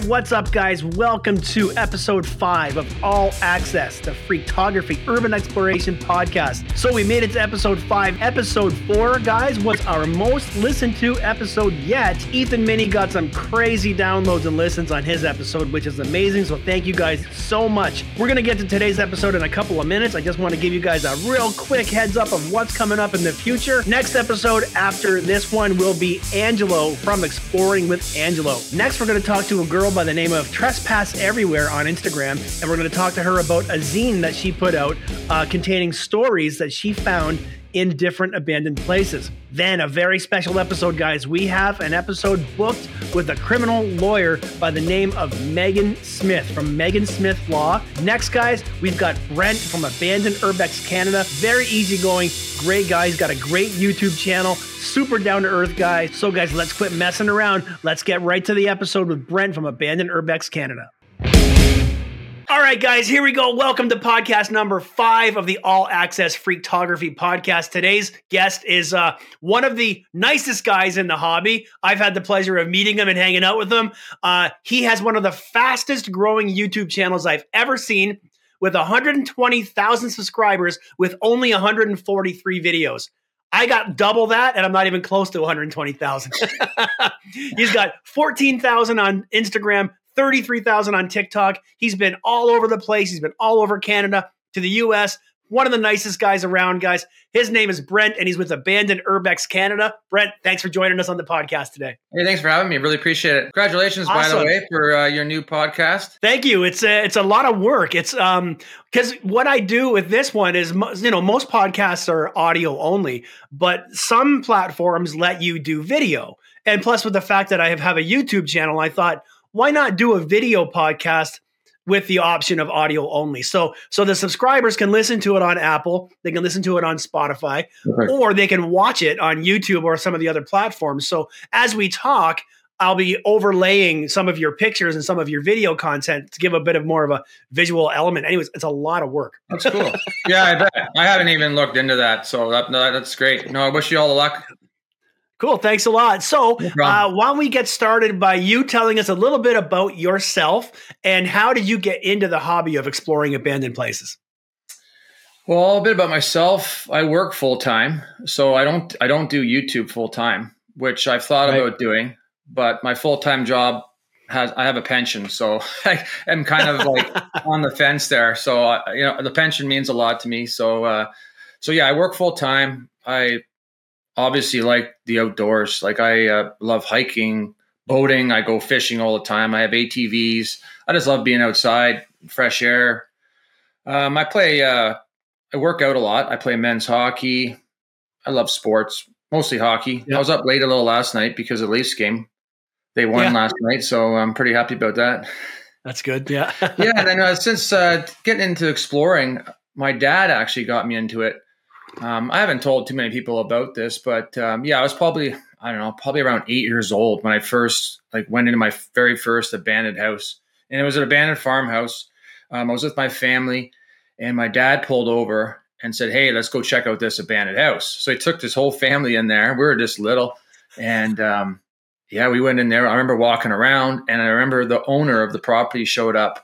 Hey, what's up, guys? Welcome to episode 5 of All Access, the Freaktography Urban Exploration Podcast. So we made it to episode 5. Episode 4, guys, was our most listened to episode yet. Ethan Minney got some crazy downloads and listens on his episode, which is amazing. So thank you guys so much. We're going to get to today's episode in a couple of minutes. I just want to give you guys a real quick heads up of what's coming up in the future. Next episode after this one will be Angelo from Exploring with Angelo. Next, we're going to talk to a girl by the name of Trespass Everywhere on Instagram, and we're going to talk to her about a zine that she put out containing stories that she found in different abandoned places. Then a very special episode, guys. We have an episode booked with a criminal lawyer by the name of Megan Smith from Megan Smith Law. Next, guys, we've got Brent from Abandoned Urbex Canada. Very easygoing, great guy. He's got a great YouTube channel. Super down-to-earth guy. So, guys, let's quit messing around. Let's get right to the episode with Brent from Abandoned Urbex Canada. All right, guys, here we go. Welcome to podcast number 5 of the All Access Freaktography Podcast. Today's guest is one of the nicest guys in the hobby. I've had the pleasure of meeting him and hanging out with him. He has one of the fastest growing YouTube channels I've ever seen, with 120,000 subscribers with only 143 videos. I got double that, and I'm not even close to 120,000. He's got 14,000 on Instagram, 33,000 on TikTok. He's been all over the place. He's been all over Canada to the U.S. One of the nicest guys around, guys. His name is Brent, and he's with Abandoned Urbex Canada. Brent, thanks for joining us on the podcast today. Hey, thanks for having me. Really appreciate it. Congratulations, awesome. By the way, for your new podcast. Thank you. It's a lot of work. It's because what I do with this one is, you know, most podcasts are audio only, but some platforms let you do video. And plus, with the fact that I have a YouTube channel, I thought, why not do a video podcast with the option of audio only? So the subscribers can listen to it on Apple, they can listen to it on Spotify, okay, or they can watch it on YouTube or some of the other platforms. So as we talk, I'll be overlaying some of your pictures and some of your video content to give a bit of more of a visual element. Anyways, it's a lot of work. That's cool. Yeah, I bet. I haven't even looked into that. So that's great. No, I wish you all the luck. Cool. Thanks a lot. So why don't we get started by you telling us a little bit about yourself and how did you get into the hobby of exploring abandoned places? Well, a bit about myself. I work full time, so I don't do YouTube full time, which I've thought about doing, but my full time job I have a pension, so I am kind of like on the fence there. So the pension means a lot to me. So I work full time. I obviously like the outdoors. Like I love hiking, boating. I go fishing all the time. I have ATVs. I just love being outside, fresh air. I work out a lot. I play men's hockey. I love sports, mostly hockey. Yep. I was up late a little last night because of the Leafs game. They won last night, so I'm pretty happy about that. That's good. Yeah. Yeah. And then since getting into exploring, my dad actually got me into it. I haven't told too many people about this, but I was probably around 8 years old when I first went into my very first abandoned house, and it was an abandoned farmhouse. I was with my family, and my dad pulled over and said, "Hey, let's go check out this abandoned house." So he took this whole family in there. We were just little, and we went in there. I remember walking around, and I remember the owner of the property showed up.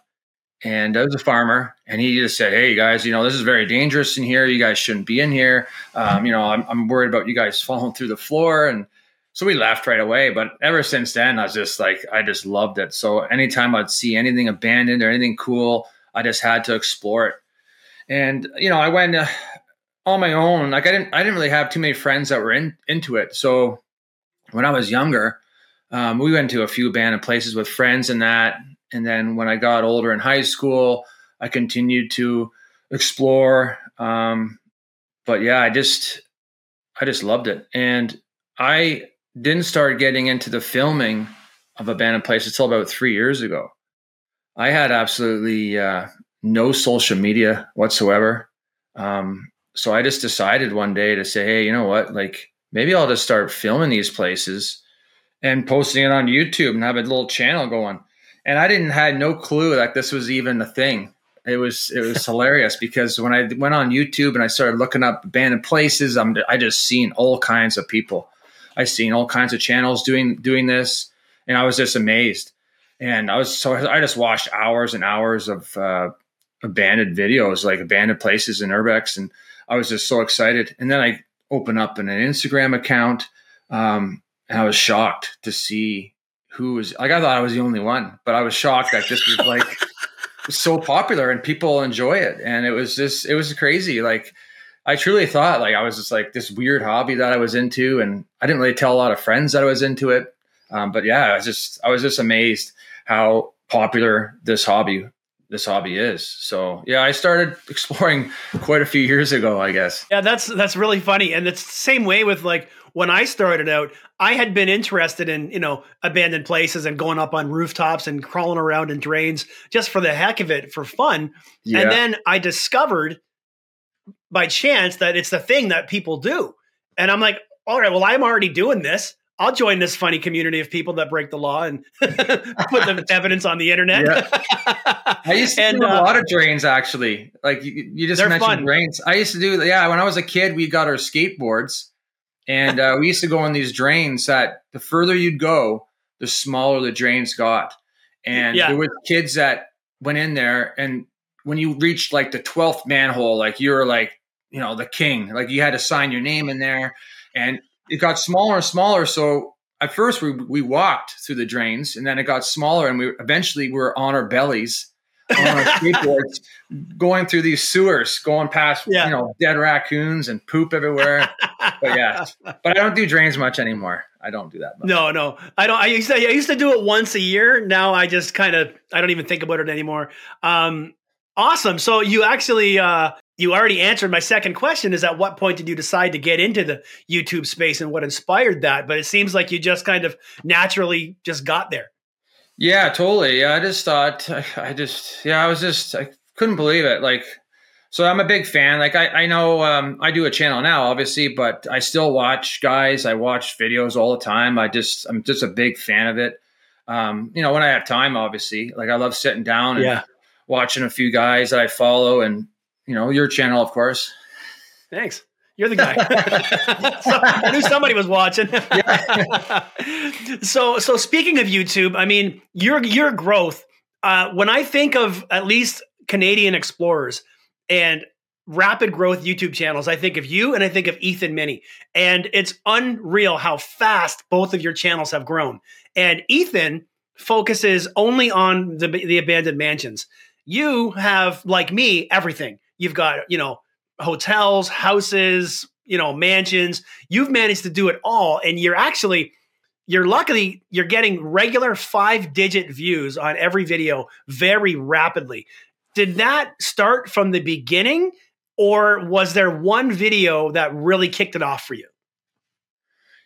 And I was a farmer, and he just said, "Hey, you guys, this is very dangerous in here. You guys shouldn't be in here. I'm worried about you guys falling through the floor." And so we left right away. But ever since then, I was just I just loved it. So anytime I'd see anything abandoned or anything cool, I just had to explore it. And, I went on my own. I didn't really have too many friends that were into it. So when I was younger, we went to a few abandoned places with friends and that. And then when I got older in high school, I continued to explore. I just loved it. And I didn't start getting into the filming of abandoned places until about 3 years ago. I had absolutely no social media whatsoever. So I just decided one day to say, hey, you know what? Maybe I'll just start filming these places and posting it on YouTube and have a little channel going. And I had no clue that this was even a thing. It was hilarious because when I went on YouTube and I started looking up abandoned places, I just seen all kinds of people. I seen all kinds of channels doing this, and I was just amazed. And I just watched hours and hours of abandoned videos, like abandoned places in Urbex. And I was just so excited. And then I opened up an Instagram account. And I was shocked to see who was, like, I thought I was the only one, but I was shocked that this was like so popular and people enjoy it. And it was crazy. Like, I truly thought, like, I was just like this weird hobby that I was into, and I didn't really tell a lot of friends that I was into it. But yeah, I was just amazed how popular this hobby is. So yeah, I started exploring quite a few years ago, I guess. Yeah, that's really funny. And it's the same way with, like, when I started out, I had been interested in, abandoned places and going up on rooftops and crawling around in drains just for the heck of it, for fun. Yeah. And then I discovered by chance that it's the thing that people do. And I'm like, all right, well, I'm already doing this. I'll join this funny community of people that break the law and put the evidence on the internet. Yeah. I used to do a lot of drains, actually. Like you just mentioned drains. I used to do, when I was a kid, we got our skateboards. And we used to go on these drains that the further you'd go, the smaller the drains got. And there were kids that went in there. And when you reached like the 12th manhole, like you were like, the king, like you had to sign your name in there. And it got smaller and smaller. So at first we walked through the drains, and then it got smaller. And we eventually were on our bellies, on our skateboards, going through these sewers, going past, dead raccoons and poop everywhere. But I don't do drains much anymore. I don't do that much. No, I don't. I used to do it once a year. Now I just I don't even think about it anymore. Awesome. So you actually, you already answered my second question, is at what point did you decide to get into the YouTube space and what inspired that? But it seems like you just kind of naturally just got there. Yeah, totally. Yeah, I just thought, I couldn't believe it. Like, so I'm a big fan. Like I know, I do a channel now, obviously, but I still watch guys. I watch videos all the time. I'm just a big fan of it. When I have time, obviously, like I love sitting down and watching a few guys that I follow, and, your channel, of course. Thanks. You're the guy. I knew somebody was watching. So speaking of YouTube, I mean, your growth, when I think of at least Canadian explorers and rapid growth YouTube channels, I think of you and I think of Ethan Minney. And it's unreal how fast both of your channels have grown. And Ethan focuses only on the abandoned mansions. You have, like me, everything. You've got, hotels, houses, mansions. You've managed to do it all. And you're getting regular 5-digit views on every video very rapidly. Did that start from the beginning, or was there one video that really kicked it off for you?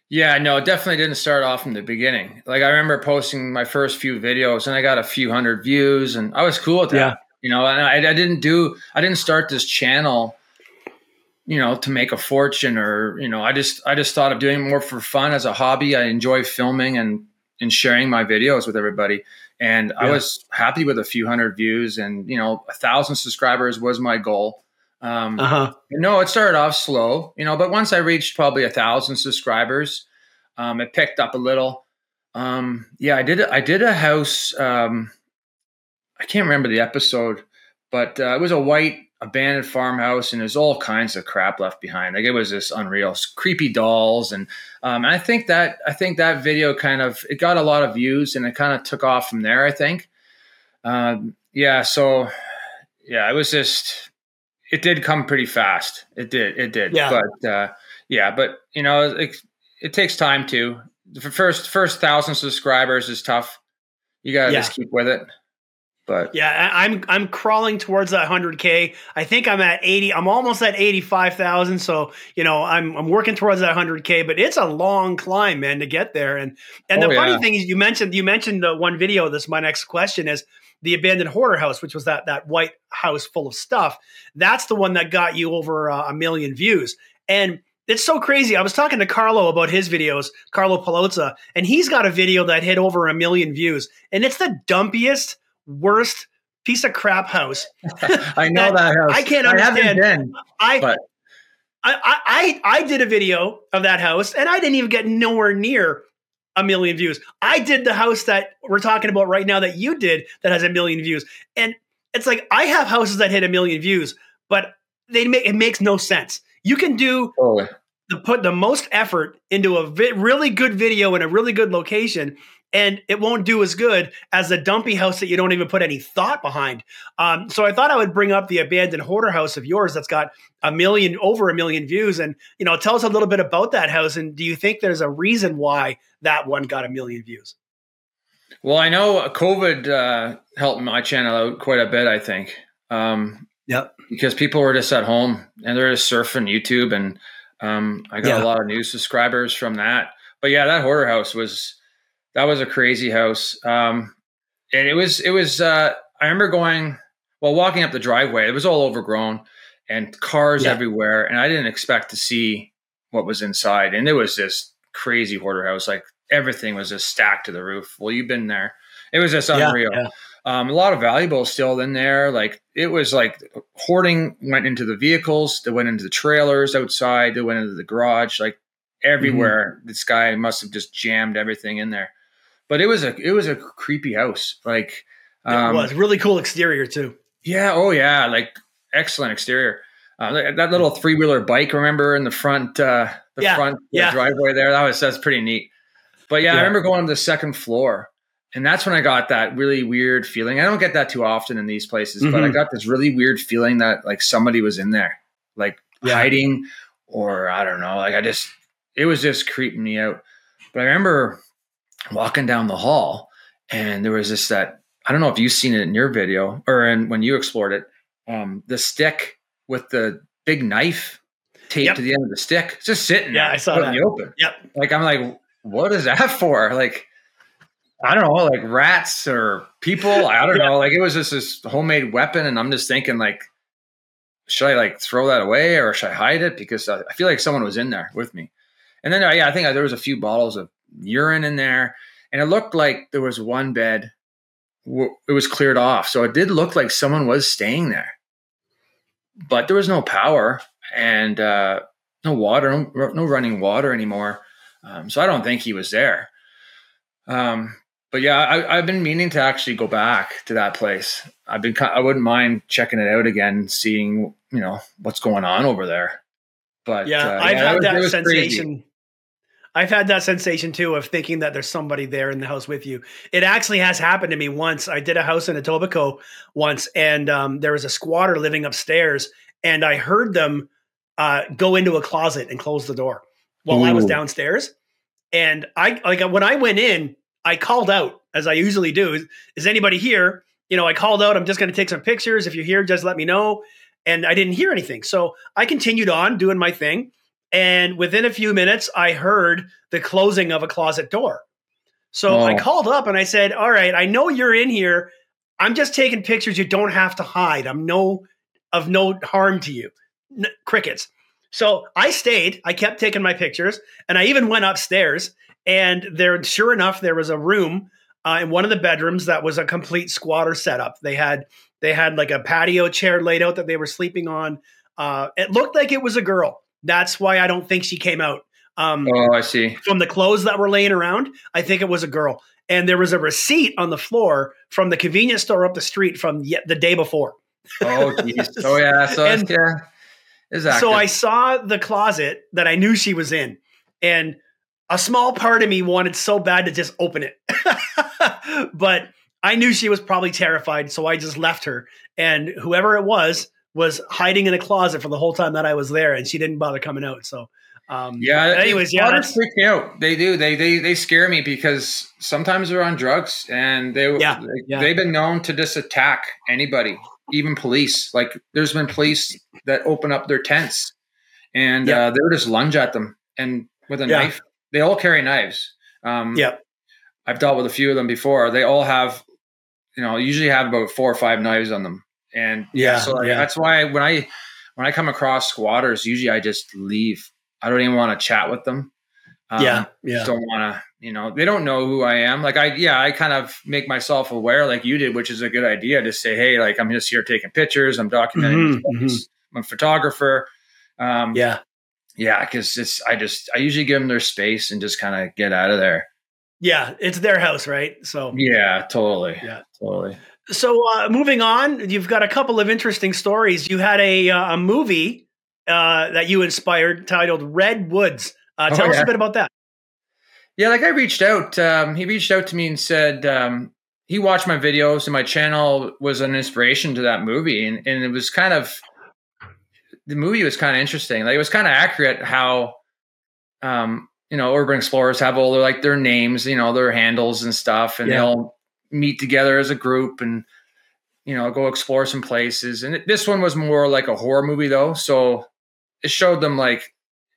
Yeah, no, it definitely didn't start off from the beginning. Like I remember posting my first few videos and I got a few hundred views and I was cool with that. Yeah. And I didn't start this channel, to make a fortune or, I just thought of doing more for fun as a hobby. I enjoy filming and sharing my videos with everybody. And I was happy with a few hundred views and, 1,000 subscribers was my goal. No, it started off slow, but once I reached probably 1,000 subscribers, it picked up a little. I did a house. I can't remember the episode, but it was a white abandoned farmhouse and there's all kinds of crap left behind. Like it was just unreal, creepy dolls. And, I think that video it got a lot of views and it kind of took off from there, I think. It was just... It did come pretty fast. It did. Yeah. But it takes time too. The first 1,000 subscribers is tough. You gotta just keep with it. But yeah, I'm crawling towards that 100K. I think I'm at 80. I'm almost at 85,000. So I'm working towards that 100K. But it's a long climb, man, to get there. And the funny thing is, you mentioned the one video. That's my next question is. The abandoned hoarder house, which was that white house full of stuff. That's the one that got you over 1 million views. And it's so crazy. I was talking to Carlo about his videos, Carlo Paloza, and he's got a video that hit over 1 million views. And it's the dumpiest, worst piece of crap house. I know that house. I can't understand. I haven't been, but... I did a video of that house and I didn't even get nowhere near a million views. I did the house that we're talking about right now that you did that has a million views. And it's like, I have houses that hit a million views, but they make, it makes no sense. You can do put the most effort into a really good video in a really good location, and it won't do as good as a dumpy house that you don't even put any thought behind. So I thought I would bring up the abandoned hoarder house of yours that's got over a million views. And, you know, tell us a little bit about that house. And do you think there's a reason why that one got a million views? Well, I know COVID helped my channel out quite a bit, I think. Yep. Because people were just at home and they're just surfing YouTube. And I got a lot of new subscribers from that. But yeah, that hoarder house was... that was a crazy house. And it was, I remember walking up the driveway, it was all overgrown and cars everywhere. And I didn't expect to see what was inside. And it was this crazy hoarder house. Like everything was just stacked to the roof. Well, you've been there. It was just unreal. Yeah. A lot of valuables still in there. Like it was like hoarding went into the vehicles. They went into the trailers outside. They went into the garage, like everywhere. Mm-hmm. This guy must've just jammed everything in there. But it was a creepy house. Like it was really cool exterior too. Yeah. Oh yeah. Like excellent exterior. That little 3-wheeler bike, remember in the front, driveway there. That's pretty neat. But yeah, I remember going to the second floor, and that's when I got that really weird feeling. I don't get that too often in these places, but I got this really weird feeling that like somebody was in there, like hiding, or I don't know. Like it was just creeping me out. But I remember walking down the hall, and there was I don't know if you've seen it in your video or when you explored it, the stick with the big knife taped to the end of the stick, just sitting there. I saw that in the open. Yep. Like, I'm like, what is that for? Like, I don't know, like rats or people. I don't know. Like it was just this homemade weapon. And I'm just thinking like, should I like throw that away or should I hide it? Because I feel like someone was in there with me. And then I think there was a few bottles of urine in there, and it looked like there was one bed. It was cleared off, so it did look like someone was staying there, but there was no power and no water, no running water anymore, so I don't think he was there. But yeah, I've been meaning to actually go back to that place. I wouldn't mind checking it out again, seeing what's going on over there. But I've had that sensation. Crazy. I've had that sensation too of thinking that there's somebody there in the house with you. It actually has happened to me once. I did a house in Etobicoke once, and there was a squatter living upstairs, and I heard them go into a closet and close the door while I was downstairs. And when I went in, I called out as I usually do. Is anybody here? I called out, I'm just going to take some pictures. If you're here, just let me know. And I didn't hear anything. So I continued on doing my thing. And within a few minutes, I heard the closing of a closet door. So I called up and I said, all right, I know you're in here. I'm just taking pictures. You don't have to hide. I'm of no harm to you. Crickets. So I stayed. I kept taking my pictures. And I even went upstairs. And sure enough, there was a room in one of the bedrooms that was a complete squatter setup. They had like a patio chair laid out that they were sleeping on. It looked like it was a girl. That's why I don't think she came out. I see. From the clothes that were laying around, I think it was a girl. And there was a receipt on the floor from the convenience store up the street from the day before. Oh, geez. Oh, yeah. So, so I saw the closet that I knew she was in. And a small part of me wanted so bad to just open it. But I knew she was probably terrified, so I just left her. And whoever it was hiding in a closet for the whole time that I was there, and she didn't bother coming out. So, that's freak me out. They do. They scare me because sometimes they're on drugs, and they've been known to just attack anybody, even police. Like there's been police that open up their tents and they would just lunge at them and with a knife. They all carry knives. I've dealt with a few of them before. They all have, usually have about 4 or 5 knives on them. And that's why when I come across squatters, usually I just leave. I don't even want to chat with them. Just don't want to, they don't know who I am. Like I kind of make myself aware like you did, which is a good idea to say, hey, like I'm just here taking pictures. I'm documenting. I'm a photographer. Cause I usually give them their space and just kind of get out of there. Yeah, it's their house, right? So yeah, totally. Yeah, totally. So moving on, you've got a couple of interesting stories. You had a movie that you inspired titled Redwoods. Tell us a bit about that. Yeah, that guy reached out. He reached out to me and said he watched my videos and my channel was an inspiration to that movie. And it was kind of, the movie was kind of interesting. Like it was kind of accurate how, you know, urban explorers have all their, like their names, you know, their handles and stuff, and yeah. They all meet together as a group and, you know, go explore some places. And this one was more like a horror movie though. So it showed them like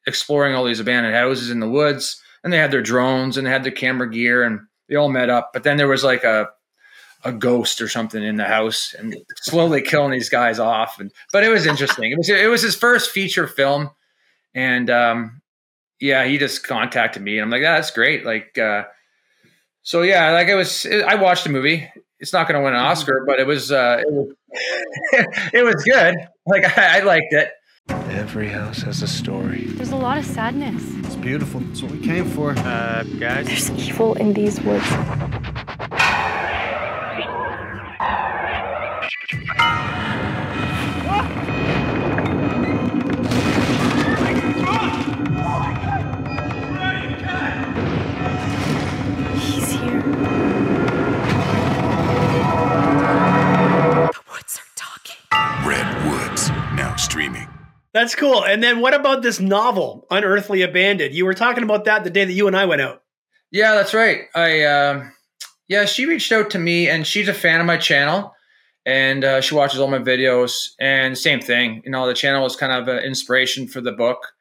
exploring all these abandoned houses in the woods, and they had their drones and they had their camera gear and they all met up. But then there was like a ghost or something in the house and slowly killing these guys off. But it was interesting. It was his first feature film. And, yeah, he just contacted me and I'm like, yeah, that's great. Like, so yeah, like I watched the movie. It's not going to win an Oscar, but it was it was good. Like I liked it. Every house has a story. There's a lot of sadness. It's beautiful. That's what we came for. Guys. There's evil in these woods. That's cool. And then what about this novel, Unearthly Abandoned? You were talking about that the day that you and I went out. Yeah, that's right. Yeah, she reached out to me and she's a fan of my channel and she watches all my videos and same thing. You know, the channel was kind of an inspiration for the book.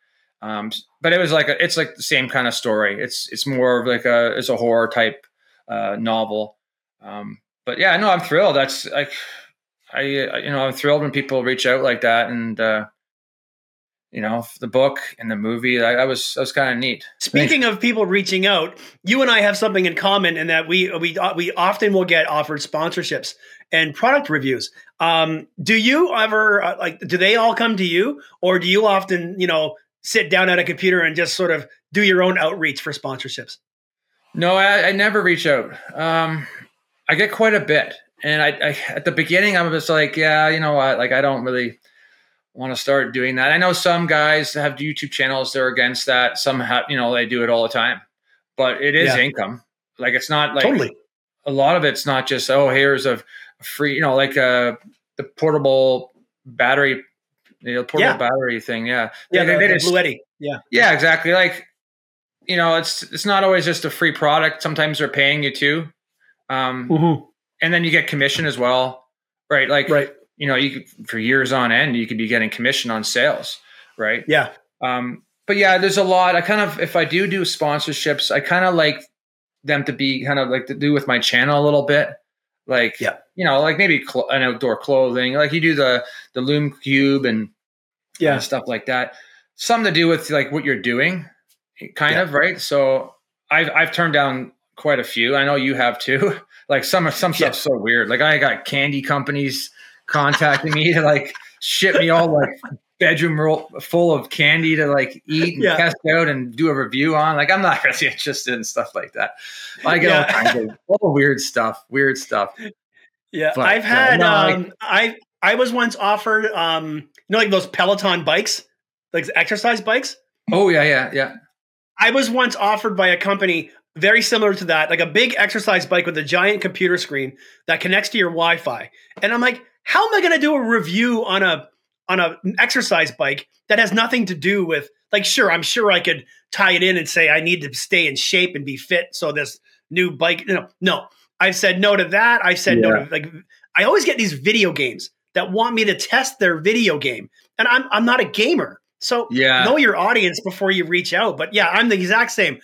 But it was like, it's like the same kind of story. It's more of like it's a horror type novel. But yeah, no, I'm thrilled. That's like, I'm thrilled when people reach out like that and, you know, the book and the movie, that was kind of neat. Speaking of people reaching out, you and I have something in common in that we often will get offered sponsorships and product reviews. Do you ever, do they all come to you, or do you often, you know, sit down at a computer and just sort of do your own outreach for sponsorships? No, I never reach out. I get quite a bit. And I at the beginning, I'm just like, yeah, you know what, like I don't really want to start doing that. I know some guys that have YouTube channels, they're against that. Some have, you know, they do it all the time, but it is income. Like, it's not like totally. A lot of it's not just, oh, here's a free, you know, like the portable battery, you know, battery thing. Yeah. Yeah. They just, Blue Eddy. Yeah. Yeah, exactly. Like, you know, it's not always just a free product. Sometimes they're paying you too. And then you get commission as well. Right. Like, right. You know, you could, for years on end, you could be getting commission on sales, right? Yeah. But yeah, there's a lot. I kind of, if I do sponsorships, I kind of like them to be kind of like to do with my channel a little bit. Like, you know, like maybe an outdoor clothing, like you do the Loom Cube and and stuff like that. Something to do with like what you're doing kind of, right? So I've turned down quite a few. I know you have too. Like some stuff's so weird. Like I got candy companies contacting me to like ship me all like bedroom roll full of candy to like eat and test out and do a review on. Like I'm not really interested in stuff like that. I get all kinds of weird stuff. Yeah, but, I've had I was once offered you know, like those Peloton bikes, like exercise bikes. Oh yeah. I was once offered by a company very similar to that, like a big exercise bike with a giant computer screen that connects to your Wi-Fi, and I'm like, how am I going to do a review on an exercise bike that has nothing to do with, like, sure, I'm sure I could tie it in and say I need to stay in shape and be fit. So this new bike, you know, no, I've said no to that. I've said no to, like, I always get these video games that want me to test their video game. And I'm not a gamer. So know your audience before you reach out. But yeah, I'm the exact same.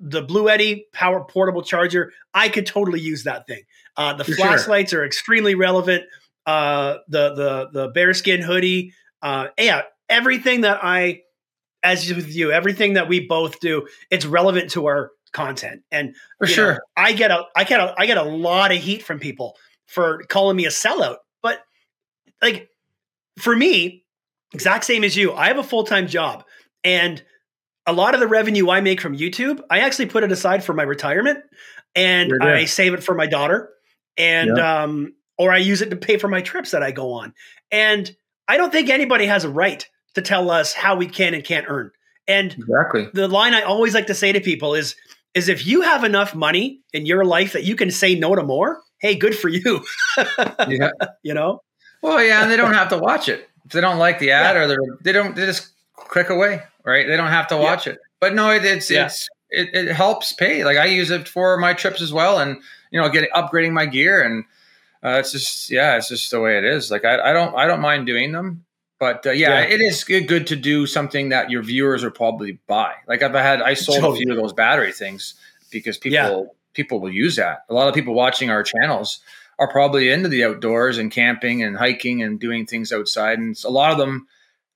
The Blue Eddy power portable charger, I could totally use that thing. The flashlights are extremely relevant. The bearskin hoodie, everything that I, as with you, everything that we both do, it's relevant to our content. And for sure, know, I get a lot of heat from people for calling me a sellout. But like for me, exact same as you, I have a full-time job, and a lot of the revenue I make from YouTube, I actually put it aside for my retirement, and I save it for my daughter, and or I use it to pay for my trips that I go on. And I don't think anybody has a right to tell us how we can and can't earn. And the line I always like to say to people is if you have enough money in your life that you can say no to more, hey, good for you. You know? Well, yeah. And they don't have to watch it. If they don't like the ad or they just click away. Right. They don't have to watch it, but no, it helps pay. Like I use it for my trips as well. And, you know, upgrading my gear and it's just, it's just the way it is. Like I don't mind doing them, but it is good to do something that your viewers will probably buy. Like I sold a few of those battery things because people will use that. A lot of people watching our channels are probably into the outdoors and camping and hiking and doing things outside. And a lot of them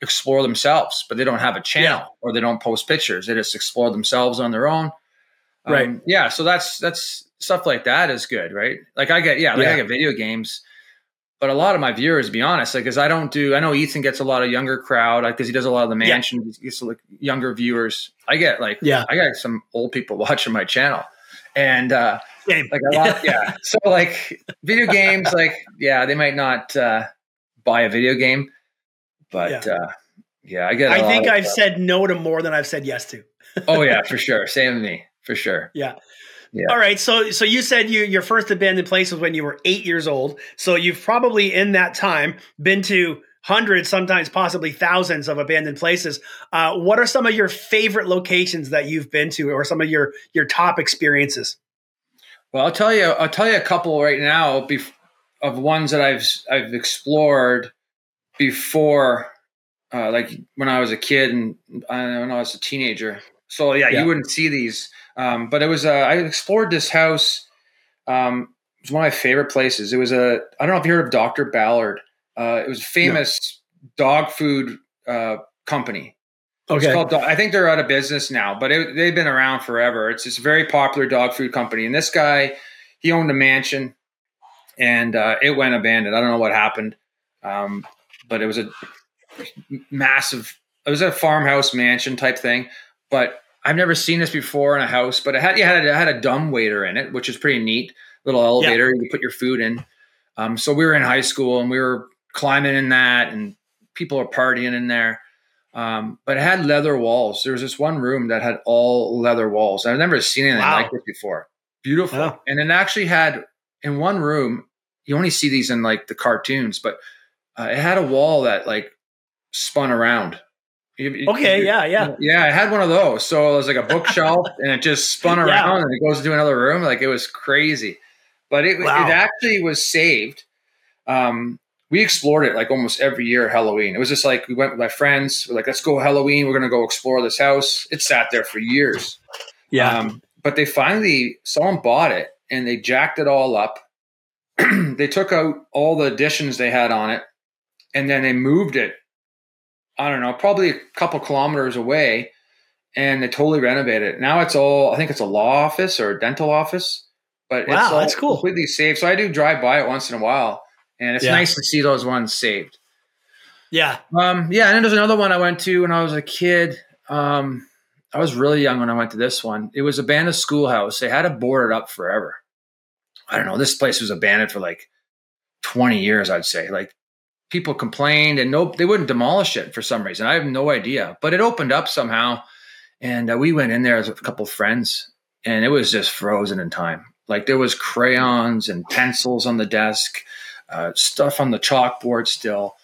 explore themselves, but they don't have a channel or they don't post pictures. They just explore themselves on their own. Right. Yeah. So that's stuff like that is good. Right. Like I get video games, but a lot of my viewers, to be honest, like, cause I know Ethan gets a lot of younger crowd, like, cause he does a lot of the mansion, he gets like younger viewers. I got some old people watching my channel and, like a lot, so like video games, they might not buy a video game, but I think I've said no to more than I've said yes to. Oh yeah, for sure. Same with me, for sure. Yeah. All right. So you said your first abandoned place was when you were 8 years old. So you've probably in that time been to hundreds, sometimes possibly thousands of abandoned places. What are some of your favorite locations that you've been to, or some of your top experiences? Well, I'll tell you a couple right now of ones that I've explored before, like when I was a kid and when I was a teenager. So you wouldn't see these, but it was I explored this house. It was one of my favorite places. It was I don't know if you heard of Dr. Ballard. It was a famous dog food company. Okay. I think they're out of business now, but they've been around forever. It's this very popular dog food company. And this guy, he owned a mansion and it went abandoned. I don't know what happened, but it was a massive – it was a farmhouse mansion type thing. But I've never seen this before in a house. But it had a dumbwaiter in it, which is pretty neat, little elevator you put your food in. So we were in high school and we were climbing in that and people are partying in there. But it had leather walls. There was this one room that had all leather walls. I've never seen anything like this before. Beautiful. Wow. And it actually had in one room, you only see these in like the cartoons, but it had a wall that like spun around. I had one of those. So it was like a bookshelf and it just spun around and it goes into another room. Like it was crazy, but it actually was saved. We explored it like almost every year Halloween. It was just like we went with my friends. We're like, let's go Halloween. We're going to go explore this house. It sat there for years. Yeah. But they finally, someone bought it and they jacked it all up. They took out all the additions they had on it and then they moved it, I don't know, probably a couple kilometers away, and they totally renovated it. Now it's all, I think it's a law office or a dental office, but it's all completely safe. So I do drive by it once in a while. And it's nice to see those ones saved. Yeah. And then there's another one I went to when I was a kid. I was really young when I went to this one. It was a abandoned schoolhouse. They had it boarded up forever. I don't know. This place was abandoned for like 20 years, I'd say. Like people complained and they wouldn't demolish it for some reason. I have no idea. But it opened up somehow. And we went in there as a couple of friends. And it was just frozen in time. Like there was crayons and pencils on the desk. Stuff on the chalkboard still.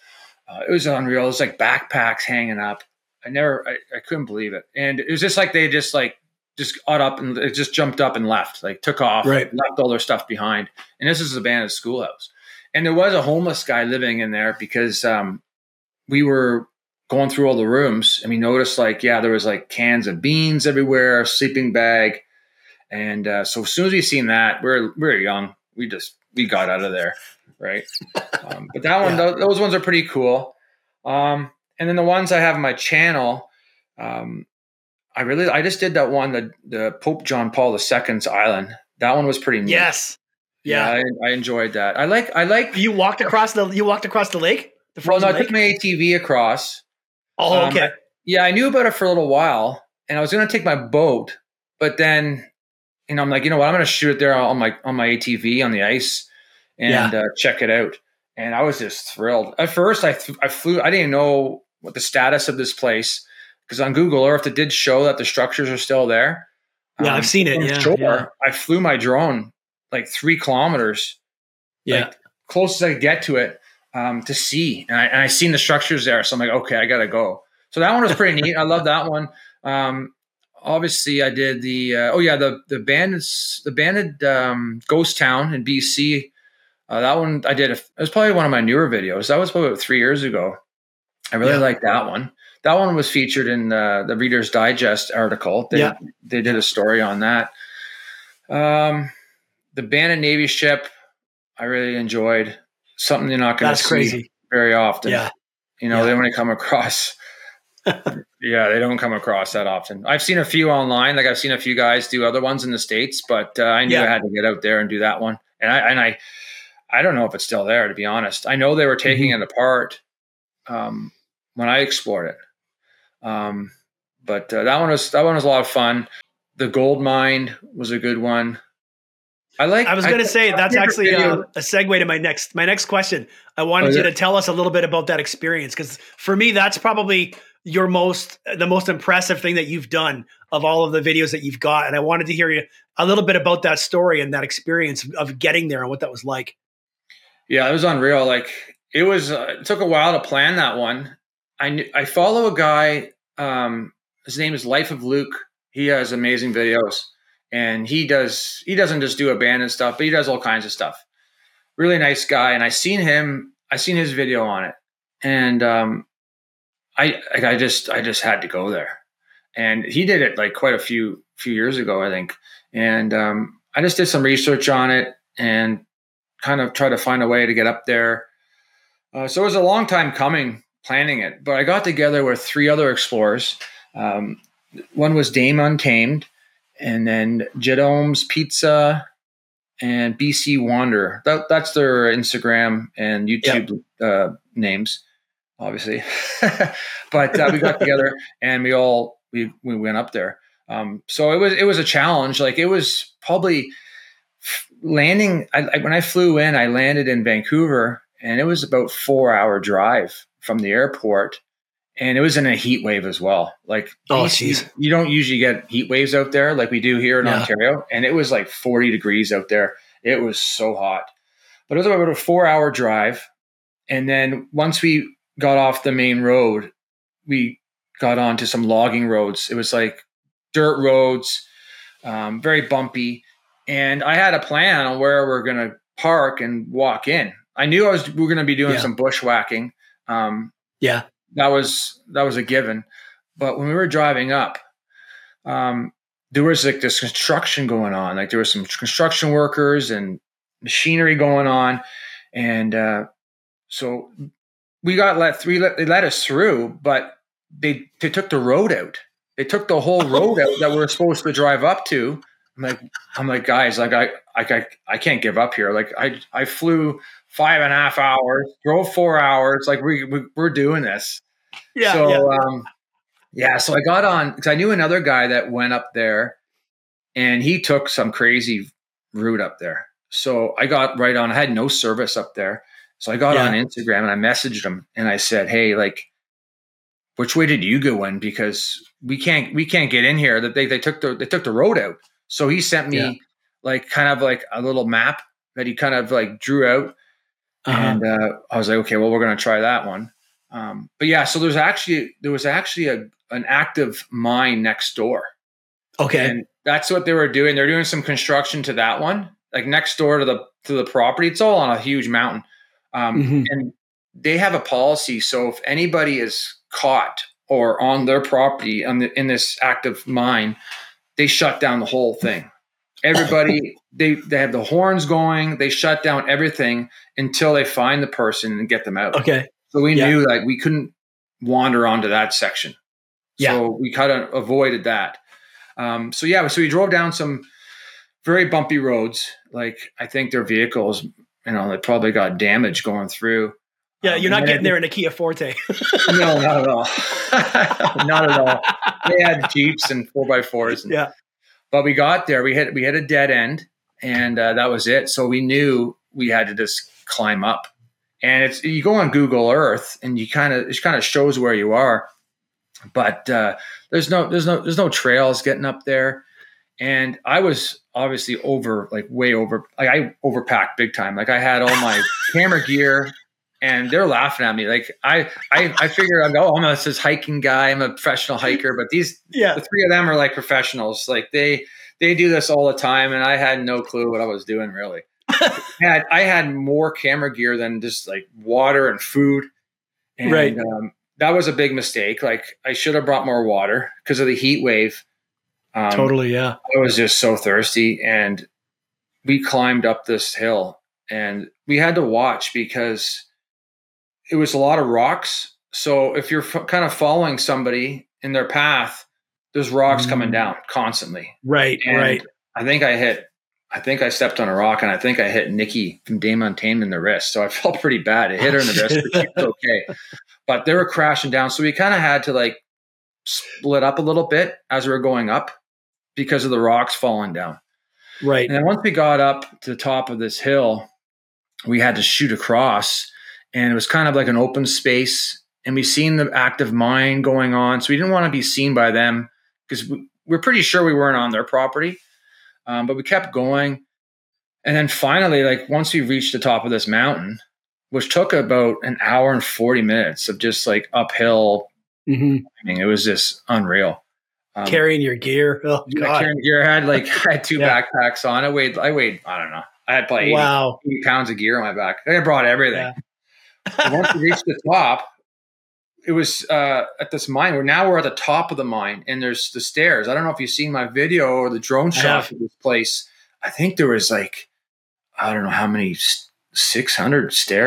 It was unreal. It was like backpacks hanging up. I couldn't believe it. And it was just like they just got up and it just jumped up and left, like took off, left all their stuff behind. And this is a abandoned schoolhouse. And there was a homeless guy living in there because we were going through all the rooms and we noticed like, there was like cans of beans everywhere, a sleeping bag. And so as soon as we seen that, we were young. We got out of there. Right. But that one, those ones are pretty cool. And then the ones I have on my channel, I just did that one, the Pope John Paul II's Island. That one was pretty neat. Yes. Yeah. I enjoyed that. I like. You walked across the lake? I took my ATV across. Oh, okay. I knew about it for a little while. and I was going to take my boat, but then, you know, I'm like, you know what? I'm going to shoot it there on my ATV on the ice and check it out. And I was just thrilled. At first, I flew. I didn't know what the status of this place, because on Google Earth it did show that the structures are still there. Yeah, I've seen it. Yeah, shore, yeah. I flew my drone like 3 kilometers, close as I could get to it, to see. And I seen the structures there, so I'm like, okay, I gotta go. So that one was pretty neat. I love that one. Obviously, I did the banded ghost town in BC. That one I did. It was probably one of my newer videos. That was probably about 3 years ago. I really liked that one. That one was featured in the Reader's Digest article. They did a story on that. The Bandit Navy ship, I really enjoyed. Something you're not going to see very often. Yeah. You know, they only come across. They don't come across that often. I've seen a few online. Like I've seen a few guys do other ones in the States, but I knew I had to get out there and do that one. And I don't know if it's still there, to be honest. I know they were taking it apart when I explored it. But that one was a lot of fun. The gold mine was a good one. I was going to say that's actually a segue to my next question. I wanted you to tell us a little bit about that experience, because for me that's probably the most impressive thing that you've done of all of the videos that you've got, and I wanted to hear you a little bit about that story and that experience of getting there and what that was like. Yeah, it was unreal. Like it was. It took a while to plan that one. I follow a guy, his name is Life of Luke. He has amazing videos, and he doesn't just do abandoned stuff, but he does all kinds of stuff. Really nice guy. And I seen his video on it, and I just had to go there. And he did it like quite a few years ago, I think. And I just did some research on it and kind of tried to find a way to get up there. So it was a long time coming, planning it, but I got together with 3 other explorers. One was Dame Untamed, and then Jedome's Pizza, and BC Wander. That's their Instagram and YouTube names, obviously. But we got together and we went up there. So it was a challenge. Like it was probably landing. When I flew in, I landed in Vancouver, and it was about 4-hour drive from the airport, and it was in a heat wave as well. Like, you don't usually get heat waves out there like we do here in Ontario. And it was like 40 degrees out there. It was so hot, but it was about a 4-hour drive. And then once we got off the main road, we got onto some logging roads. It was like dirt roads, very bumpy. And I had a plan on where we're going to park and walk in. I knew we were going to be doing some bushwhacking. That was a given. But when we were driving up, there was like this construction going on. Like there were some construction workers and machinery going on. And, so we got they let us through, but they took the road out. They took the whole road out that we were supposed to drive up to. I'm like, guys, like I can't give up here. Like I flew 5.5 hours, drove 4 hours. Like we're doing this. Yeah. So, so I got on, because I knew another guy that went up there, and he took some crazy route up there. So I got right on. I had no service up there. So I got on Instagram, and I messaged him, and I said, hey, like, which way did you go in? Because we can't get in here. That they took the road out. So he sent me like kind of like a little map that he kind of like drew out. And I was like, okay, well, we're going to try that one. But yeah, so there was actually an active mine next door. Okay. And that's what they were doing. They're doing some construction to that one, like next door to the property. It's all on a huge mountain. And they have a policy. So if anybody is caught or on their property in this active mine, they shut down the whole thing. Everybody, they have the horns going. They shut down everything until they find the person and get them out. Okay. So we knew like we couldn't wander onto that section. Yeah. So we kind of avoided that. So we drove down some very bumpy roads. Like I think their vehicles, you know, they probably got damage going through. Yeah, you're not getting there in a Kia Forte. No, not at all. Not at all. They had Jeeps and 4x4s. And, yeah. But we got there. We hit a dead end, and that was it. So we knew we had to just climb up. And it's you go on Google Earth, and it kind of shows where you are. But there's no trails getting up there. And I was obviously I overpacked big time. Like I had all my camera gear, and they're laughing at me. Like I figured I'm not this hiking guy. I'm a professional hiker, but the three of them are like professionals. Like they do this all the time. And I had no clue what I was doing really. I had more camera gear than just like water and food. And, right. That was a big mistake. Like I should have brought more water because of the heat wave. Totally, yeah. I was just so thirsty, and we climbed up this hill, and we had to watch because it was a lot of rocks. So if you're kind of following somebody in their path, there's rocks coming down constantly. Right, and right. I think I stepped on a rock, and I think I hit Nikki from Dame Untamed in the wrist. So I felt pretty bad. It hit her in the wrist, but she was okay. But they were crashing down, so we kind of had to like split up a little bit as we were going up, because of the rocks falling down. Right. And then once we got up to the top of this hill, we had to shoot across, and it was kind of like an open space, and we seen the active mine going on. So we didn't want to be seen by them because we're pretty sure we weren't on their property. But we kept going. And then finally, like once we reached the top of this mountain, which took about an hour and 40 minutes of just like uphill. Mm-hmm. I mean, it was just unreal. Carrying your gear. Oh, God. Carrying gear. I had two backpacks on. I weighed, I don't know. I had probably 80 pounds of gear on my back. I brought everything. Yeah. Once we reached the top, it was at this mine. Now we're at the top of the mine, and there's the stairs. I don't know if you've seen my video or the drone shot of this place. I think there was like, I don't know how many, 600 steps,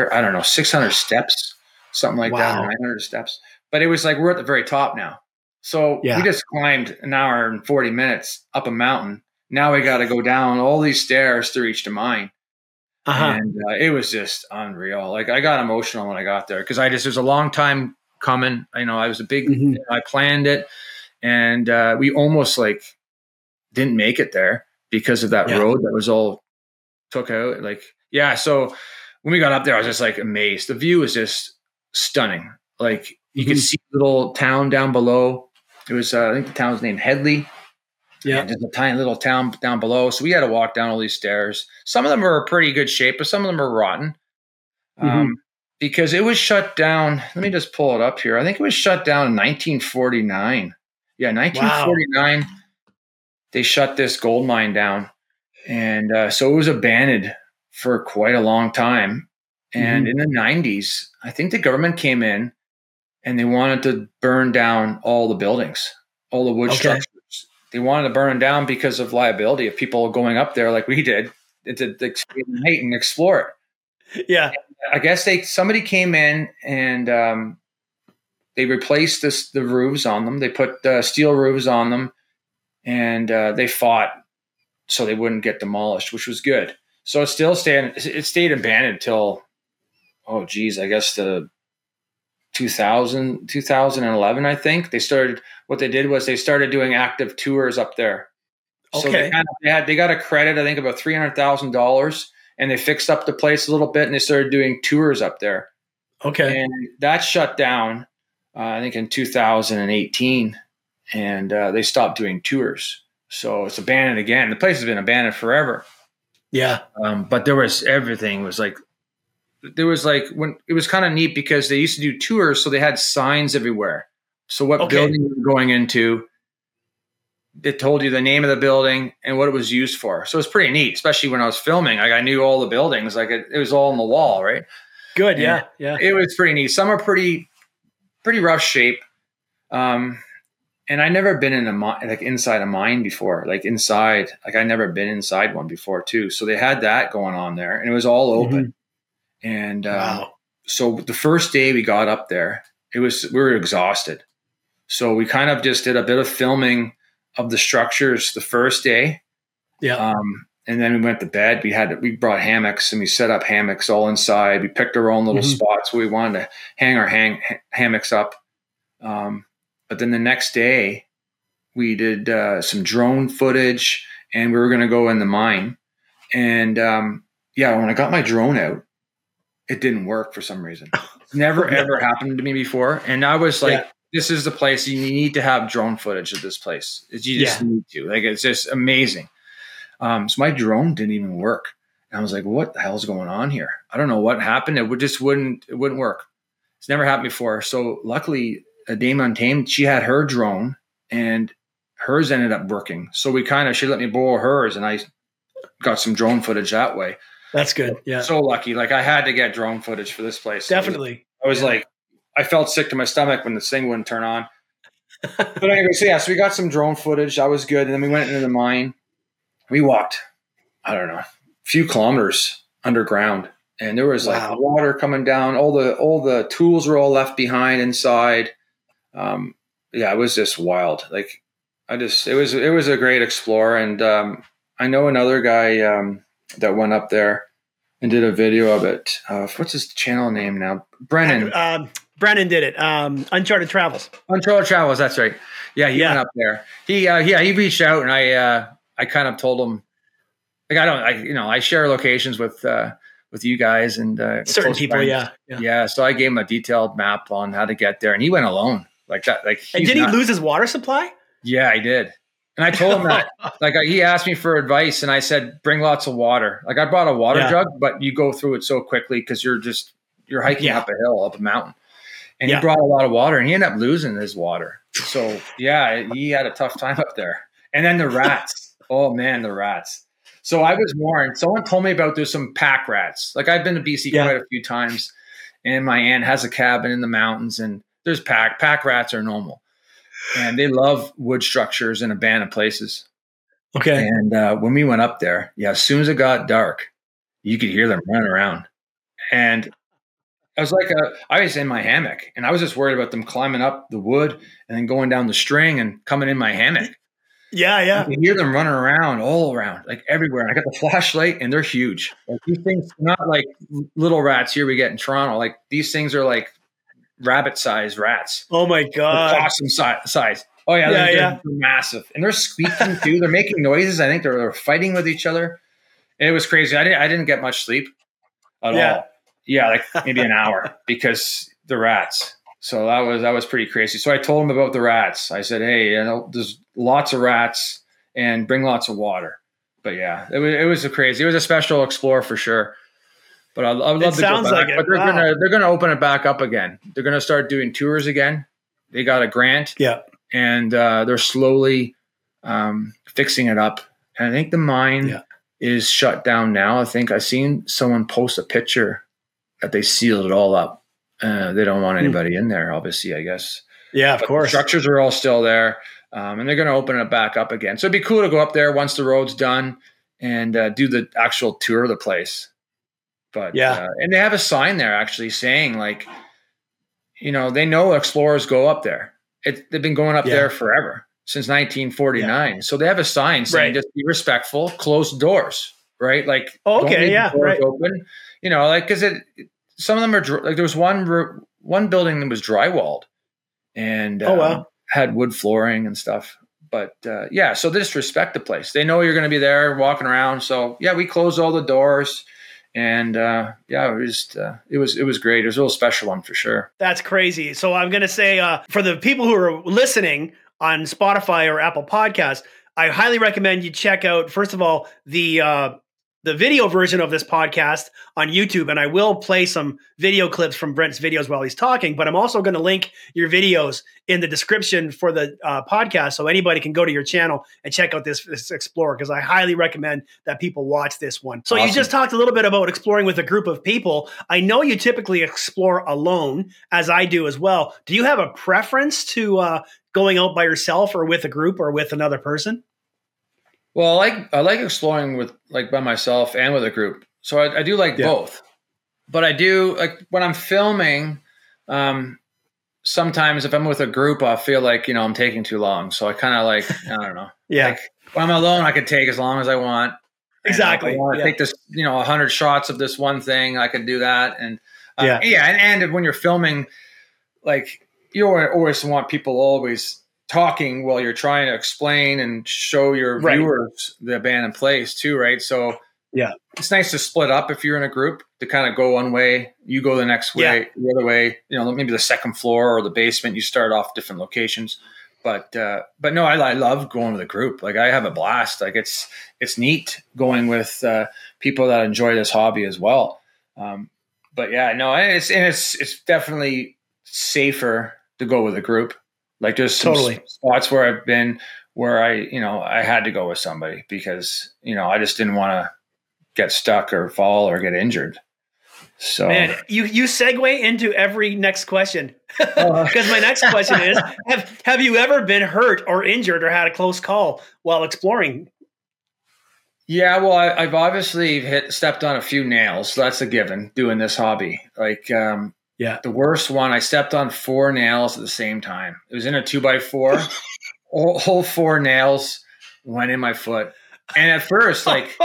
something like that, 900 steps. But it was like we're at the very top now. So we just climbed an hour and 40 minutes up a mountain. Now we got to go down all these stairs to reach the mine. Uh-huh. And it was just unreal. Like I got emotional when I got there because it was a long time coming. You know, I was a big, I planned it. And we almost like didn't make it there because of that road that was all took out. Like, yeah. So when we got up there, I was just like amazed. The view was just stunning. Like, you could see a little town down below. It was, I think the town's named Headley. Yeah. There's a tiny little town down below. So we had to walk down all these stairs. Some of them are in pretty good shape, but some of them are rotten. Because it was shut down. Let me just pull it up here. I think it was shut down in 1949. Yeah, 1949, they shut this gold mine down. And so it was abandoned for quite a long time. And in the 90s, I think the government came in. And they wanted to burn down all the buildings, all the wood structures. They wanted to burn them down because of liability of people going up there like we did to explore it. Yeah. And I guess somebody came in and they replaced the roofs on them. They put steel roofs on them, and they fought so they wouldn't get demolished, which was good. So it stayed abandoned until, I guess the 2011, I think they started doing active tours up there. Okay. So they got a credit, I think about $300,000, and they fixed up the place a little bit, and they started doing tours up there. Okay. And that shut down, I think in 2018, and they stopped doing tours. So it's abandoned again. The place has been abandoned forever. Yeah. But everything was like when it was kind of neat because they used to do tours, so they had signs everywhere. So what building you were going into, it told you the name of the building and what it was used for. So it was pretty neat, especially when I was filming. Like I knew all the buildings, like it was all on the wall, right? Good, and yeah. It was pretty neat. Some are pretty rough shape, and I never been in a inside a mine before. I never been inside one before too. So they had that going on there, and it was all open. Mm-hmm. And so the first day we got up there, we were exhausted. So we kind of just did a bit of filming of the structures the first day. Yeah. And then we went to bed. We brought hammocks and we set up hammocks all inside. We picked our own little spots where we wanted to hang our hammocks up. But then the next day we did some drone footage and we were going to go in the mine. And when I got my drone out, it didn't work for some reason. It's never, ever happened to me before. And I was like, this is the place. You need to have drone footage of this place. You just need to. Like, it's just amazing. So my drone didn't even work. And I was like, what the hell's going on here? I don't know what happened. It wouldn't work. It's never happened before. So luckily, Dame Untamed, she had her drone and hers ended up working. So she let me borrow hers and I got some drone footage that way. That's good. Yeah. So lucky. Like, I had to get drone footage for this place. Definitely. I was like, I felt sick to my stomach when this thing wouldn't turn on. But anyway, so we got some drone footage. That was good. And then we went into the mine. We walked, I don't know, a few kilometers underground, and there was like water coming down. All the tools were all left behind inside. It was just wild. Like, it was a great explore. And I know another guy that went up there and did a video of it. What's his channel name now? Brennan. Brennan did it. Uncharted Travels. Uncharted Travels. That's right. Yeah, he went up there. He reached out, and I kind of told him, like, I share locations with you guys and certain people. Yeah. So I gave him a detailed map on how to get there, and he went alone like that. Like, and did he lose his water supply? Yeah, he did. And I told him that, like, he asked me for advice and I said, bring lots of water. Like, I brought a water jug, but you go through it so quickly, 'cause you're hiking up a hill, up a mountain. And he brought a lot of water and he ended up losing his water. So he had a tough time up there. And then the rats. Oh man, the rats. So I was warned. Someone told me about there's some pack rats. Like, I've been to BC quite a few times, and my aunt has a cabin in the mountains, and there's pack rats are normal. And they love wood structures and abandoned places. Okay. And when we went up there, as soon as it got dark, you could hear them running around. And I was like, I was in my hammock, and I was just worried about them climbing up the wood and then going down the string and coming in my hammock. Yeah. You can hear them running around all around, like everywhere. I got the flashlight, and they're huge. Like, these things are not like little rats here we get in Toronto. Like, these things are like rabbit-sized rats. Oh my god! Awesome size. Oh yeah, they're massive, and they're squeaking too. They're making noises. I think they're fighting with each other. It was crazy. I didn't get much sleep at all. Yeah, like maybe an hour because the rats. So that was pretty crazy. So I told him about the rats. I said, hey, there's lots of rats and bring lots of water. But it was a crazy. It was a special explore for sure. But I would love to go back. Like it. But they're gonna open it back up again. They're gonna start doing tours again. They got a grant. Yeah. And they're slowly fixing it up. And I think the mine is shut down now. I think I've seen someone post a picture that they sealed it all up. They don't want anybody in there, obviously, I guess. Yeah, of course. The structures are all still there, and they're going to open it back up again. So it'd be cool to go up there once the road's done and do the actual tour of the place. But and they have a sign there actually saying, like, they know explorers go up there. They've been going up there forever, since 1949. Yeah. So they have a sign saying just be respectful, close doors, right? Like, don't leave the doors open. Because some of them are like, there was one building that was drywalled and had wood flooring and stuff. But so they just respect the place. They know you're going to be there walking around. So we closed all the doors, and it was great. It was a little special one for sure. That's crazy. So I'm going to say for the people who are listening on Spotify or Apple Podcasts, I highly recommend you check out, first of all, the video version of this podcast on YouTube, and I will play some video clips from Brent's videos while he's talking, but I'm also going to link your videos in the description for the podcast, so anybody can go to your channel and check out this Explorer, because I highly recommend that people watch this one. So awesome. You just talked a little bit about exploring with a group of people. I know you typically explore alone, as I do as well. Do you have a preference to going out by yourself or with a group or with another person? Well, I like exploring with, like, by myself and with a group. So I do like both, but I do like when I'm filming. Sometimes if I'm with a group, I feel like, I'm taking too long. So I kind of like, I don't know. Like, when I'm alone, I could take as long as I want. Exactly. Like, I take this, 100 shots of this one thing. I could do that. And and when you're filming, like, you always want people always talking while you're trying to explain and show your viewers the abandoned place too, right? So it's nice to split up if you're in a group to kind of go one way, you go the next way, the other way, maybe the second floor or the basement. You start off different locations. But no, I love going with a group. Like, I have a blast. Like, it's neat going with people that enjoy this hobby as well. It's definitely safer to go with a group. Like, there's some spots where I've been where I had to go with somebody because, I just didn't want to get stuck or fall or get injured. So, man, you segue into every next question because my next question is: Have you ever been hurt or injured or had a close call while exploring? Yeah, well, I've obviously stepped on a few nails. So that's a given doing this hobby. Like, the worst one, I stepped on 4 nails at the same time. It was in a 2x4. All 4 nails went in my foot, and at first, like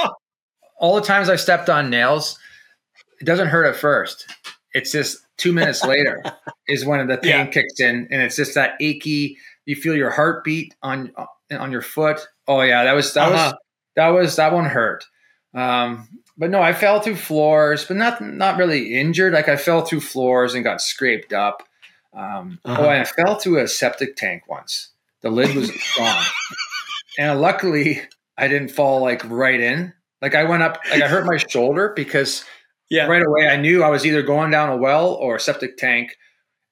all the times I stepped on nails, it doesn't hurt at first. It's just 2 minutes later is when the pain kicks in, and it's just that achy. You feel your heartbeat on your foot. Oh yeah, that was that one hurt. But no, I fell through floors, but not really injured. Like, I fell through floors and got scraped up. And I fell through a septic tank once. The lid was gone, and luckily I didn't fall like right in. Like, I went up, like I hurt my shoulder because. Yeah. Right away, I knew I was either going down a well or a septic tank,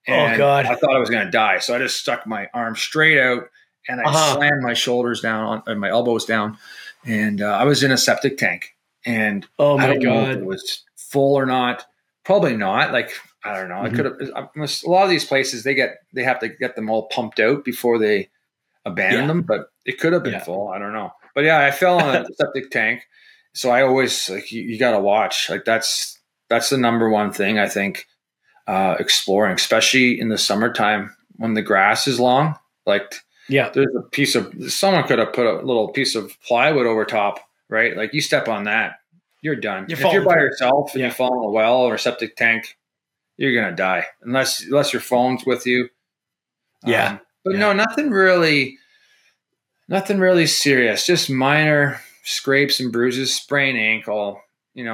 and I thought I was going to die. So I just stuck my arm straight out, and I slammed my shoulders down and my elbows down, and I was in a septic tank. And I don't know if it was full or not. Probably not. Like, I don't know. Mm-hmm. A lot of these places they have to get them all pumped out before they abandon them, but it could have been full. I don't know. But yeah, I fell on a septic tank. So I always, like, you got to watch. Like, that's the number one thing, I think, exploring, especially in the summertime when the grass is long. Like, there's a piece of, someone could have put a little piece of plywood over top, right? Like, you step on that, you're done. If you're by yourself and you fall in a well or a septic tank, you're going to die unless your phone's with you. No, nothing really serious, just minor scrapes and bruises, sprained ankle.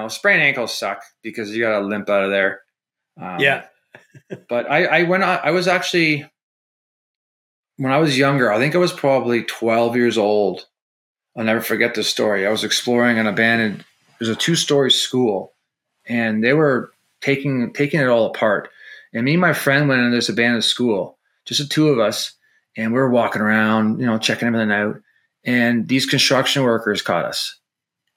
Sprained ankles suck because you got to limp out of there. But when I was younger, I think I was probably 12 years old. I'll never forget this story. I was exploring an abandoned, there's a 2-story school, and they were taking it all apart. And me and my friend went into this abandoned school, just the two of us. And we were walking around, checking everything out. And these construction workers caught us,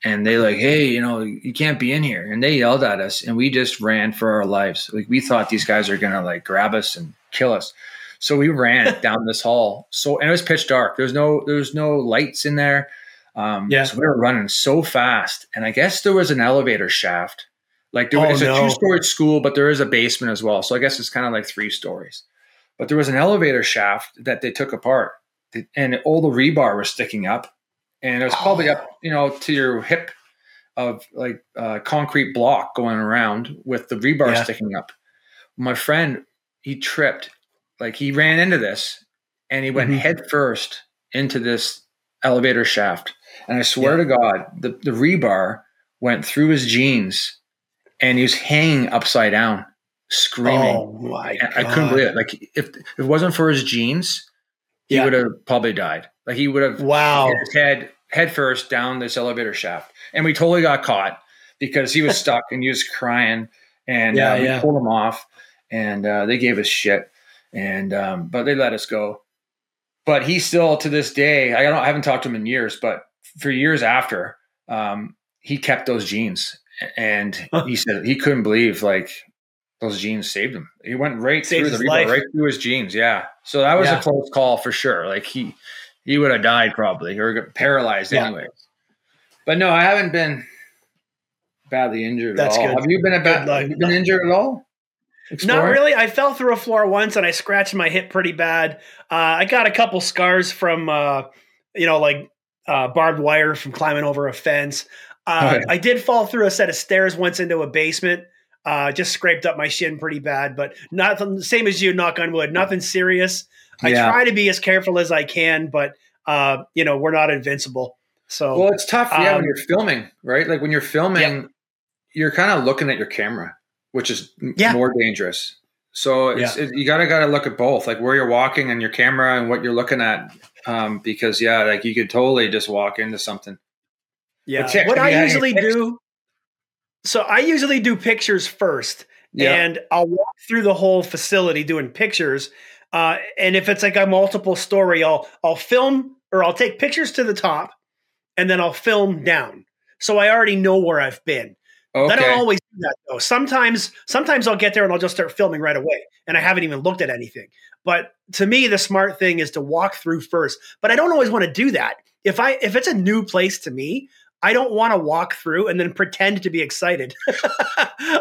and they like, hey, you can't be in here. And they yelled at us, and we just ran for our lives. Like, we thought these guys are going to like grab us and kill us. So we ran down this hall. And it was pitch dark. There was no lights in there. So we were running so fast. And I guess there was an elevator shaft. Like, a 2-story school, but there is a basement as well. So I guess it's kind of like 3 stories, but there was an elevator shaft that they took apart. And all the rebar was sticking up, and it was probably up, to your hip of like concrete block going around with the rebar sticking up. My friend, he tripped, like he ran into this, and he went head first into this elevator shaft. And I swear to God, the rebar went through his jeans, and he was hanging upside down, screaming. Oh my God. I couldn't believe it. Like, if it wasn't for his jeans, he would have probably died. Like, he would have his head first down this elevator shaft. And we totally got caught because he was stuck and he was crying, and we pulled him off, and they gave us shit, and but they let us go. But he still, to this day, I haven't talked to him in years, but for years after, he kept those jeans, and he said he couldn't believe like those jeans saved him. He went right through the rebar, right through his jeans. Yeah. So that was a close call for sure. Like, he would have died probably, or got paralyzed anyway. But no, I haven't been badly injured at all. Good. Have you been injured at all? Exploring? Not really. I fell through a floor once, and I scratched my hip pretty bad. I got a couple scars from barbed wire from climbing over a fence. Okay. I did fall through a set of stairs once into a basement. Just scraped up my shin pretty bad, but nothing, same as you, knock on wood, nothing serious. Yeah. I try to be as careful as I can, but you know, we're not invincible. So, well, it's tough. Yeah. When you're filming, right? Like when you're filming, yeah. You're kind of looking at your camera, which is more dangerous. So it's, you gotta look at both, like where you're walking and your camera and what you're looking at. Because like you could totally just walk into something. Yeah. What I usually do. So I usually do pictures first, and I'll walk through the whole facility doing pictures. And if it's like a multiple story, I'll film, or I'll take pictures to the top and then I'll film down. So I already know where I've been. Okay. I don't always do that though. Sometimes I'll get there and I'll just start filming right away and I haven't even looked at anything. But to me, the smart thing is to walk through first, but I don't always want to do that. If it's a new place to me, I don't want to walk through and then pretend to be excited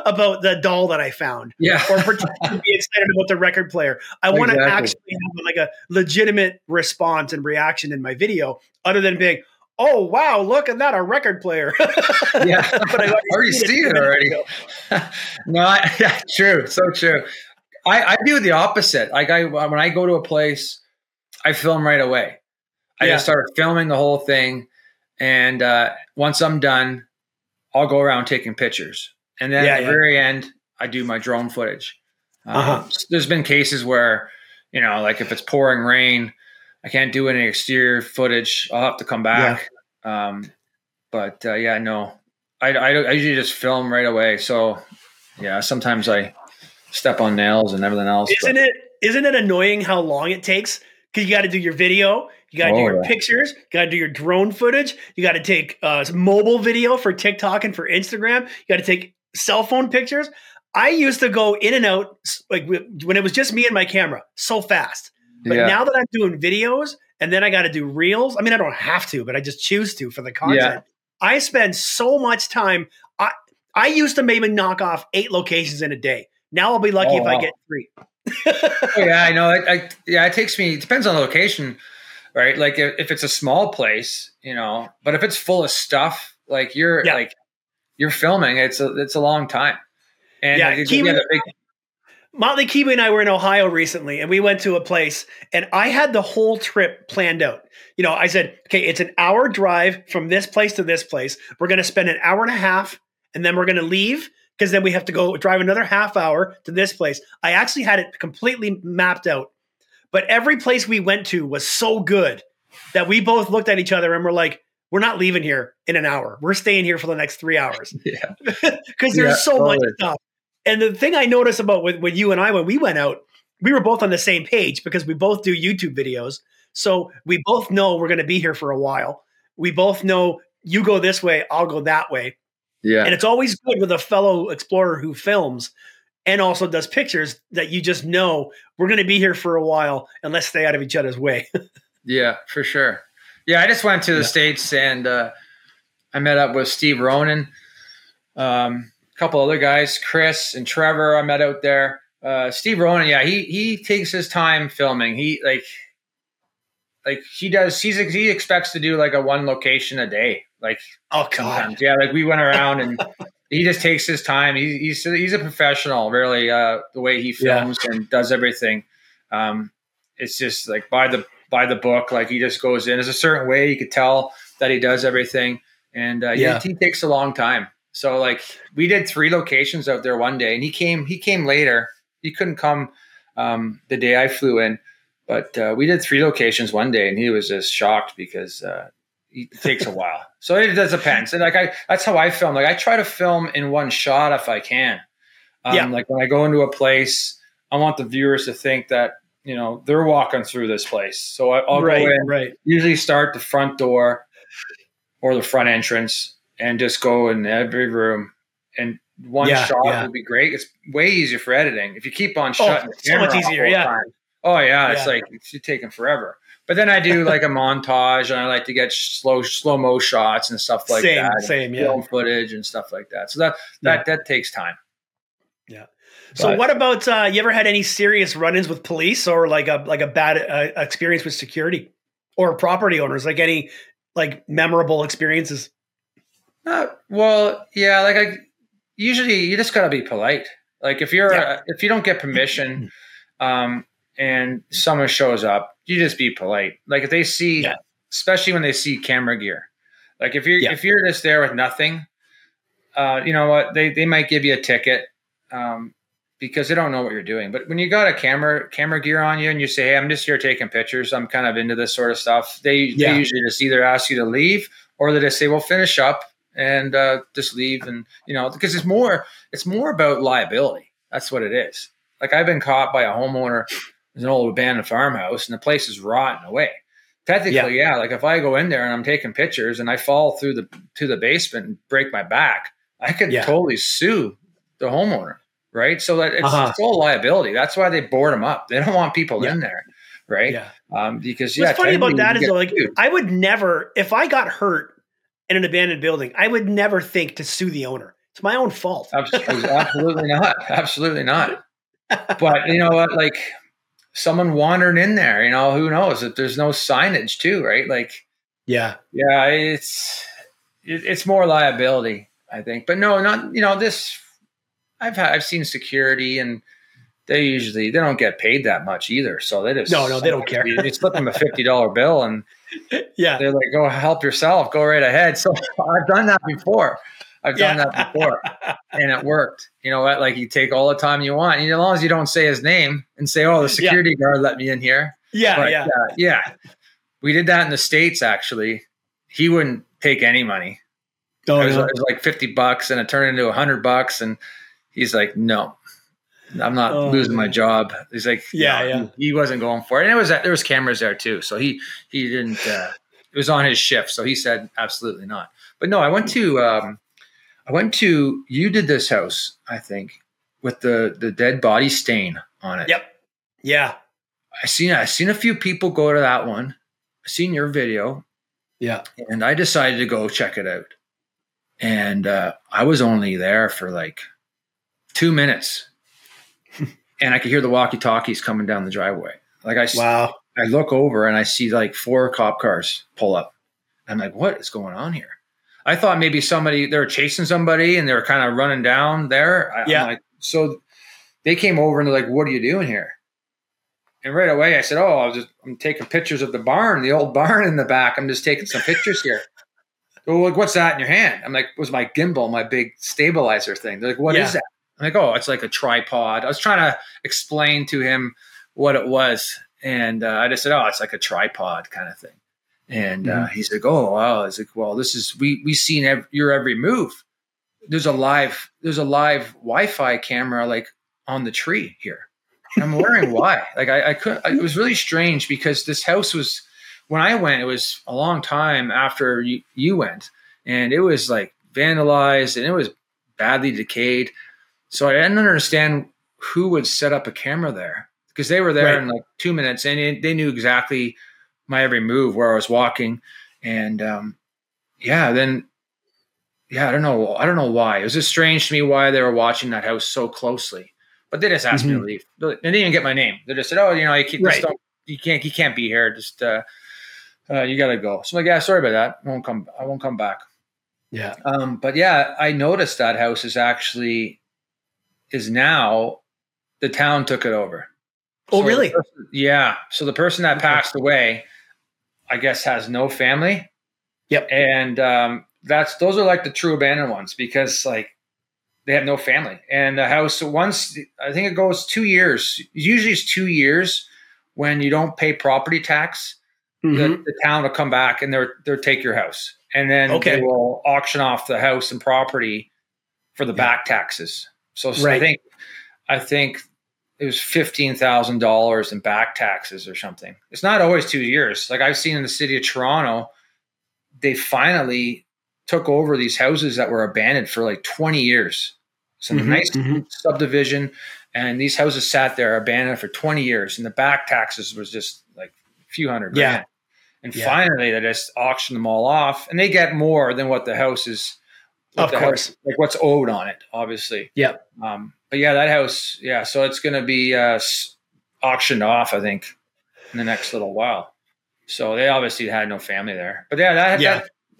about the doll that I found, or pretend to be excited about the record player. I want to actually have like a legitimate response and reaction in my video, other than being, "Oh wow, look at that, a record player." But I already seen it already. True, so true. I do the opposite. Like when I go to a place, I film right away. I just start filming the whole thing. And once I'm done, I'll go around taking pictures. And then at the very end, I do my drone footage. So there's been cases where, you know, like if it's pouring rain, I can't do any exterior footage. I'll have to come back. I usually just film right away. So, sometimes I step on nails and everything else. Isn't it annoying how long it takes? Because you got to do your video, you got to do your pictures, you got to do your drone footage, you got to take mobile video for TikTok and for Instagram, you got to take cell phone pictures. I used to go in and out, like when it was just me and my camera, so fast. But now that I'm doing videos and then I got to do reels, I mean, I don't have to, but I just choose to for the content. Yeah. I spend so much time. I used to maybe knock off 8 locations in a day. Now I'll be lucky if I get 3. I know. It takes me. It depends on the location, right? Like if it's a small place, you know. But if it's full of stuff, like you're filming, it's a long time. And Motley Kiwi and I were in Ohio recently, and we went to a place, and I had the whole trip planned out. You know, I said, okay, it's an hour drive from this place to this place. We're going to spend an hour and a half, and then we're going to leave. Because then we have to go drive another half hour to this place. I actually had it completely mapped out. But every place we went to was so good that we both looked at each other and were like, we're not leaving here in an hour. We're staying here for the next 3 hours. Because there's so much stuff. And the thing I noticed about when you and I, when we went out, we were both on the same page because we both do YouTube videos. So we both know we're going to be here for a while. We both know you go this way, I'll go that way. Yeah. And it's always good with a fellow explorer who films and also does pictures that you just know we're going to be here for a while and let's stay out of each other's way. For sure. I just went to the States and I met up with Steve Ronan, a couple other guys, Chris and Trevor. I met out there. Steve Ronan, he takes his time filming. He he expects to do like a one location a day. Like, oh God. Like we went around and he just takes his time. He's a professional really, the way he films and does everything. It's just like by the book, like he just goes in. There's a certain way you could tell that he does everything. And he takes a long time. So like we did 3 locations out there one day and he came later. He couldn't come the day I flew in, but we did 3 locations one day and he was just shocked because it takes a while. So it does depend. And that's how I film. Like I try to film in one shot if I can. Like when I go into a place, I want the viewers to think that, you know, they're walking through this place. So I'll go in, usually start the front door or the front entrance and just go in every room. And one shot would be great. It's way easier for editing. If you keep on shutting the camera so much easier, time, it's like it's taking forever. But then I do like a montage, and I like to get slow-mo shots and stuff like that. Same, film footage and stuff like that. So that takes time. Yeah. So what about you ever had any serious run-ins with police or like a bad experience with security or property owners? Like any memorable experiences? Well, yeah, like usually you just got to be polite. Like if you're, if you don't get permission, and someone shows up, you just be polite. Like if they see, especially when they see camera gear, like if you're just there with nothing, you know what, they might give you a ticket, because they don't know what you're doing. But when you got a camera gear on you and you say, "Hey, I'm just here taking pictures. I'm kind of into this sort of stuff." They usually just either ask you to leave or they just say, "Well, finish up," and just leave. And you know, because it's more about liability. That's what it is. Like I've been caught by a homeowner. There's an old abandoned farmhouse and the place is rotten away. Technically, like if I go in there and I'm taking pictures and I fall through to the basement and break my back, I could totally sue the homeowner. Right. So that it's all liability. That's why they board them up. They don't want people in there. Right. Yeah. Because what's funny about that is like, I would never, if I got hurt in an abandoned building, I would never think to sue the owner. It's my own fault. Absolutely not. Absolutely not. But you know what, like someone wandering in there, you know, who knows if there's no signage too. Right. Like, yeah, it's more liability, I think, but no, not, you know, this, I've seen security and they don't get paid that much either. So they just, no, they don't care. You slip them a $50 bill and they're like, "Go help yourself, go right ahead." So I've done that before. And it worked. You know what? Like you take all the time you want. And as long as you don't say his name and say, "Oh, the security guard let me in here." Yeah. But, we did that in the States. Actually, he wouldn't take any money. It was like $50 and it turned into $100 and he's like, "No, I'm not losing my job." He's like, he wasn't going for it. And there was cameras there too. So he didn't, it was on his shift. So he said, absolutely not. But no, I went to, you did this house, I think, with the dead body stain on it. Yep. Yeah. I seen a few people go to that one. I seen your video. Yeah. And I decided to go check it out. And, I was only there for like 2 minutes and I could hear the walkie-talkies coming down the driveway. Like I look over and I see like 4 cop cars pull up. I'm like, what is going on here? I thought maybe they were chasing somebody and they were kind of running down there. I'm like, so they came over and they're like, "What are you doing here?" And right away I said, "Oh, I'm taking pictures of the old barn in the back. I'm just taking some pictures here." "Well, like, what's that in your hand?" I'm like, "It was my gimbal, my big stabilizer thing." They're like, "What is that?" I'm like, "Oh, it's like a tripod." I was trying to explain to him what it was. And I just said, "Oh, it's like a tripod kind of thing." And he's like, "Oh, wow." He's like, "Well, this is, we seen your every move. There's a live Wi-Fi camera, like on the tree here." And I'm wondering why. Like it was really strange because this house was, when I went, it was a long time after you went and it was like vandalized and it was badly decayed. So I didn't understand who would set up a camera there because they were there in like 2 minutes and they knew exactly my every move, where I was walking. And, I don't know why. It was just strange to me why they were watching that house so closely, but they just asked me to leave. They didn't even get my name. They just said, "Oh, you know, you can't be here. Just, you gotta go." So I'm like, "Yeah, sorry about that. I won't come back." Yeah. But yeah, I noticed that house is now the town took it over. Oh, so really? So the person that passed away, I guess, has no family. Yep. And those are like the true abandoned ones because like they have no family. And the house, once, I think it goes 2 years. Usually it's 2 years when you don't pay property tax. The town will come back and they'll take your house. And then they will auction off the house and property for the back taxes. So I think it was $15,000 in back taxes or something. It's not always 2 years. Like I've seen in the city of Toronto, they finally took over these houses that were abandoned for like 20 years. Some nice subdivision. And these houses sat there abandoned for 20 years. And the back taxes was just like a few hundred grand. And finally they just auctioned them all off and they get more than what the house is. Of course. House, like what's owed on it, obviously. Yeah. But yeah, that house. Yeah. So it's going to be auctioned off, I think, in the next little while. So they obviously had no family there. But yeah, that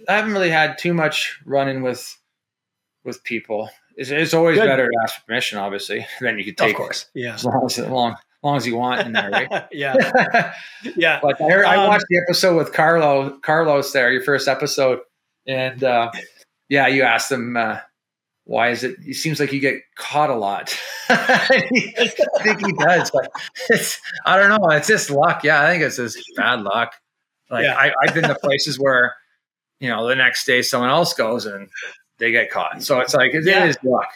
I haven't really had too much run-in with people. It's always better to ask permission, obviously. Then you can take as long as you want in there, right? Yeah. Yeah. But I watched the episode with Carlos there, your first episode. And you asked him, why is it seems like you get caught a lot. I think he does, but I don't know. It's just luck. Yeah, I think it's just bad luck. I've been to places where, the next day someone else goes and they get caught. So it's like, it is luck,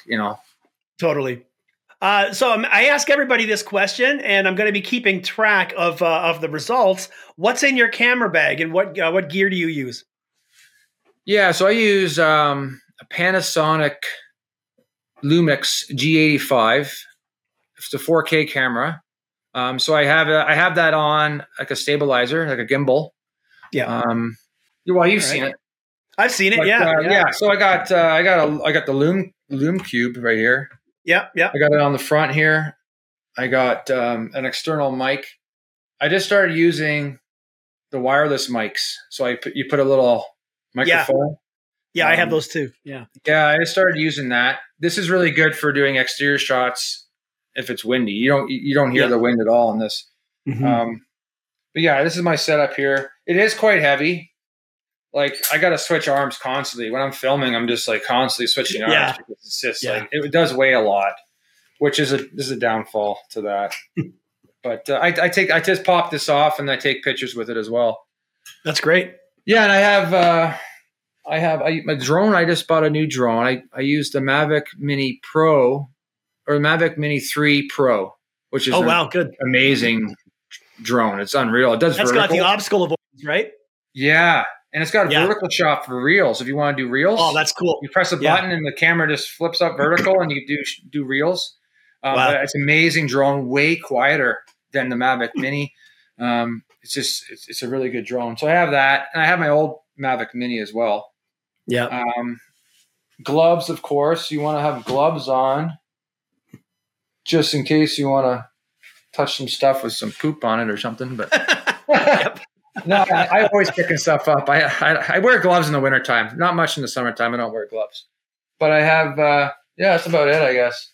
Totally. So I ask everybody this question, and I'm going to be keeping track of the results. What's in your camera bag, and what gear do you use? Yeah, so I use a Panasonic Lumix G85. It's a 4K camera. So I have that on like a stabilizer, like a gimbal. Yeah. Well, you've seen it. I've seen it. So I got the Loom Cube right here. Yeah. Yeah. I got it on the front here. I got an external mic. I just started using the wireless mics. So you put a little microphone. Yeah. I have those too. Yeah. Yeah. I just started using that. This is really good for doing exterior shots. If it's windy, you don't hear the wind at all in this. Mm-hmm. But yeah, this is my setup here. It is quite heavy. Like, I got to switch arms constantly. When I'm filming, I'm just like constantly switching arms. Yeah. Because it's just like, it does weigh a lot, which is a downfall to that. But I just pop this off and I take pictures with it as well. That's great. Yeah. And I have my drone. I just bought a new drone. I used the Mavic Mini Pro or Mavic Mini 3 Pro, which is amazing drone. It's unreal. It does. That's vertical. Got the obstacle avoidance, right? Yeah. And it's got a vertical shot for reels. If you want to do reels, oh, that's cool. You press a button and the camera just flips up vertical, and you do reels. It's an amazing drone. Way quieter than the Mavic Mini. It's a really good drone. So I have that, and I have my old Mavic Mini as well. Yeah. Gloves, of course. You want to have gloves on, just in case you want to touch some stuff with some poop on it or something. But. Yep. No, I always picking stuff up. I wear gloves in the wintertime. Not much in the summertime. I don't wear gloves. But I have, that's about it, I guess.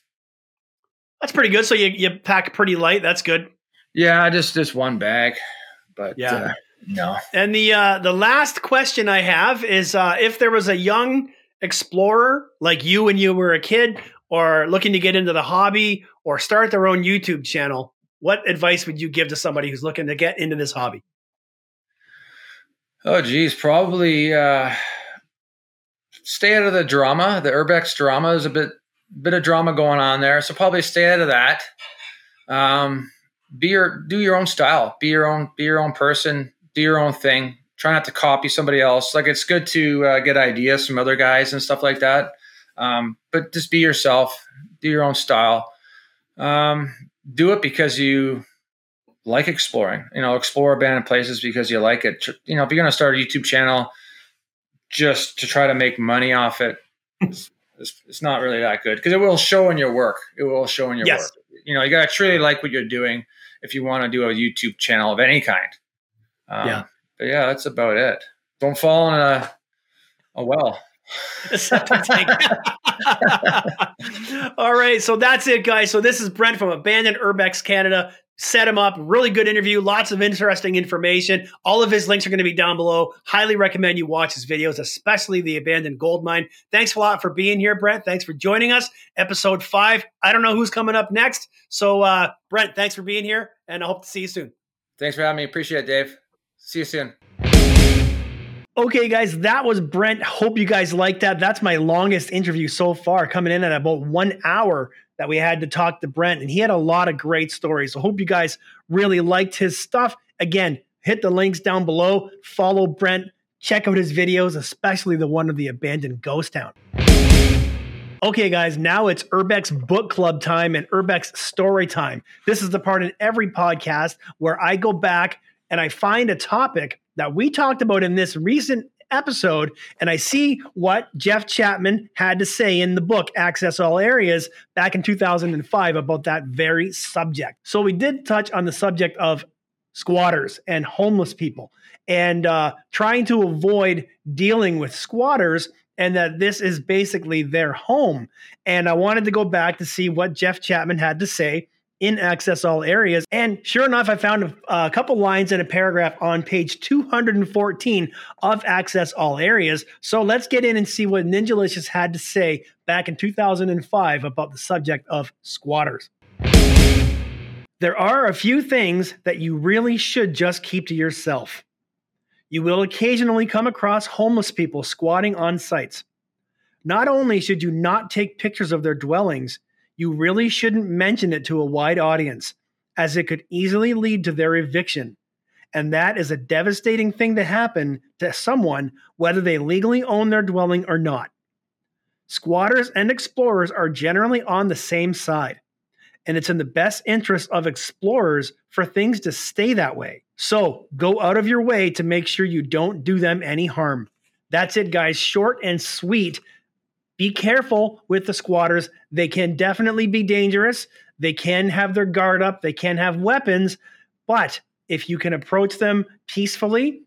That's pretty good. So you pack pretty light. That's good. Yeah, just one bag. But no. And the last question I have is if there was a young explorer like you when you were a kid or looking to get into the hobby or start their own YouTube channel, what advice would you give to somebody who's looking to get into this hobby? Oh, geez, probably stay out of the drama. The Urbex drama is a bit of drama going on there. So probably stay out of that. Do your own style. Be your own person. Do your own thing. Try not to copy somebody else. Like, it's good to get ideas from other guys and stuff like that. But just be yourself. Do your own style. Do it because you like exploring, explore abandoned places because you like it. If you're going to start a YouTube channel just to try to make money off it, it's not really that good because it will show in your work. Yes. You got to truly like what you're doing if you want to do a YouTube channel of any kind. But that's about it. Don't fall in a well. All right. So that's it, guys. So this is Brent from Abandoned Urbex Canada. Set him up. Really good interview. Lots of interesting information. All of his links are going to be down below. Highly recommend you watch his videos, especially the abandoned gold mine. Thanks a lot for being here, Brent. Thanks for joining us. Episode 5. I don't know who's coming up next. So, Brent, thanks for being here, and I hope to see you soon. Thanks for having me. Appreciate it, Dave. See you soon. Okay, guys, that was Brent. Hope you guys liked that. That's my longest interview so far, coming in at about 1 hour that we had to talk to Brent, and he had a lot of great stories. So hope you guys really liked his stuff. Again, hit the links down below, follow Brent, check out his videos, especially the one of the abandoned ghost town. Okay, guys, now it's Urbex Book Club time and Urbex Story Time. This is the part in every podcast where I go back and I find a topic that we talked about in this recent episode, and I see what Jeff Chapman had to say in the book Access All Areas back in 2005 about that very subject. So we did touch on the subject of squatters and homeless people, and trying to avoid dealing with squatters, and that this is basically their home. And I wanted to go back to see what Jeff Chapman had to say in Access All Areas. And sure enough, I found a couple lines in a paragraph on page 214 of Access All Areas. So let's get in and see what Ninjalicious had to say back in 2005 about the subject of squatters. There are a few things that you really should just keep to yourself. You will occasionally come across homeless people squatting on sites. Not only should you not take pictures of their dwellings, you really shouldn't mention it to a wide audience, as it could easily lead to their eviction. And that is a devastating thing to happen to someone, whether they legally own their dwelling or not. Squatters and explorers are generally on the same side, and it's in the best interest of explorers for things to stay that way. So go out of your way to make sure you don't do them any harm. That's it, guys. Short and sweet. Be careful with the squatters. They can definitely be dangerous. They can have their guard up. They can have weapons. But if you can approach them peacefully,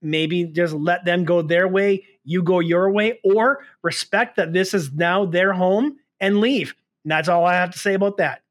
maybe just let them go their way, you go your way, or respect that this is now their home and leave. And that's all I have to say about that.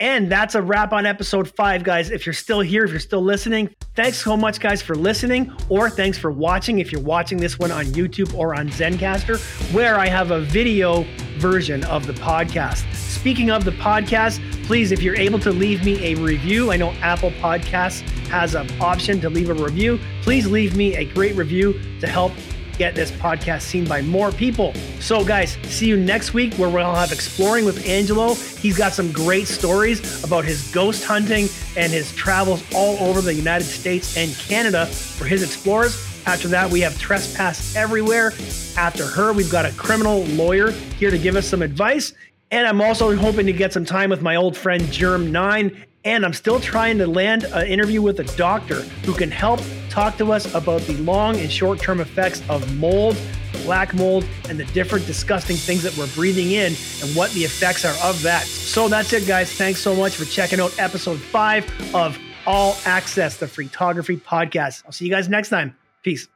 And that's a wrap on episode 5, guys. If you're still here, if you're still listening, thanks so much, guys, for listening, or thanks for watching if you're watching this one on YouTube or on Zencastr, where I have a video version of the podcast. Speaking of the podcast, please, if you're able to leave me a review, I know Apple Podcasts has an option to leave a review. Please leave me a great review to help get this podcast seen by more people. So guys, see you next week, where we'll have Exploring with Angelo. He's got some great stories about his ghost hunting and his travels all over the United States and Canada for his explorers. After that, we have Trespass Everywhere. After her, we've got a criminal lawyer here to give us some advice. And I'm also hoping to get some time with my old friend Germ9. And I'm still trying to land an interview with a doctor who can help talk to us about the long and short-term effects of mold, black mold, and the different disgusting things that we're breathing in and what the effects are of that. So that's it, guys. Thanks so much for checking out episode 5 of All Access, the Freaktography podcast. I'll see you guys next time. Peace.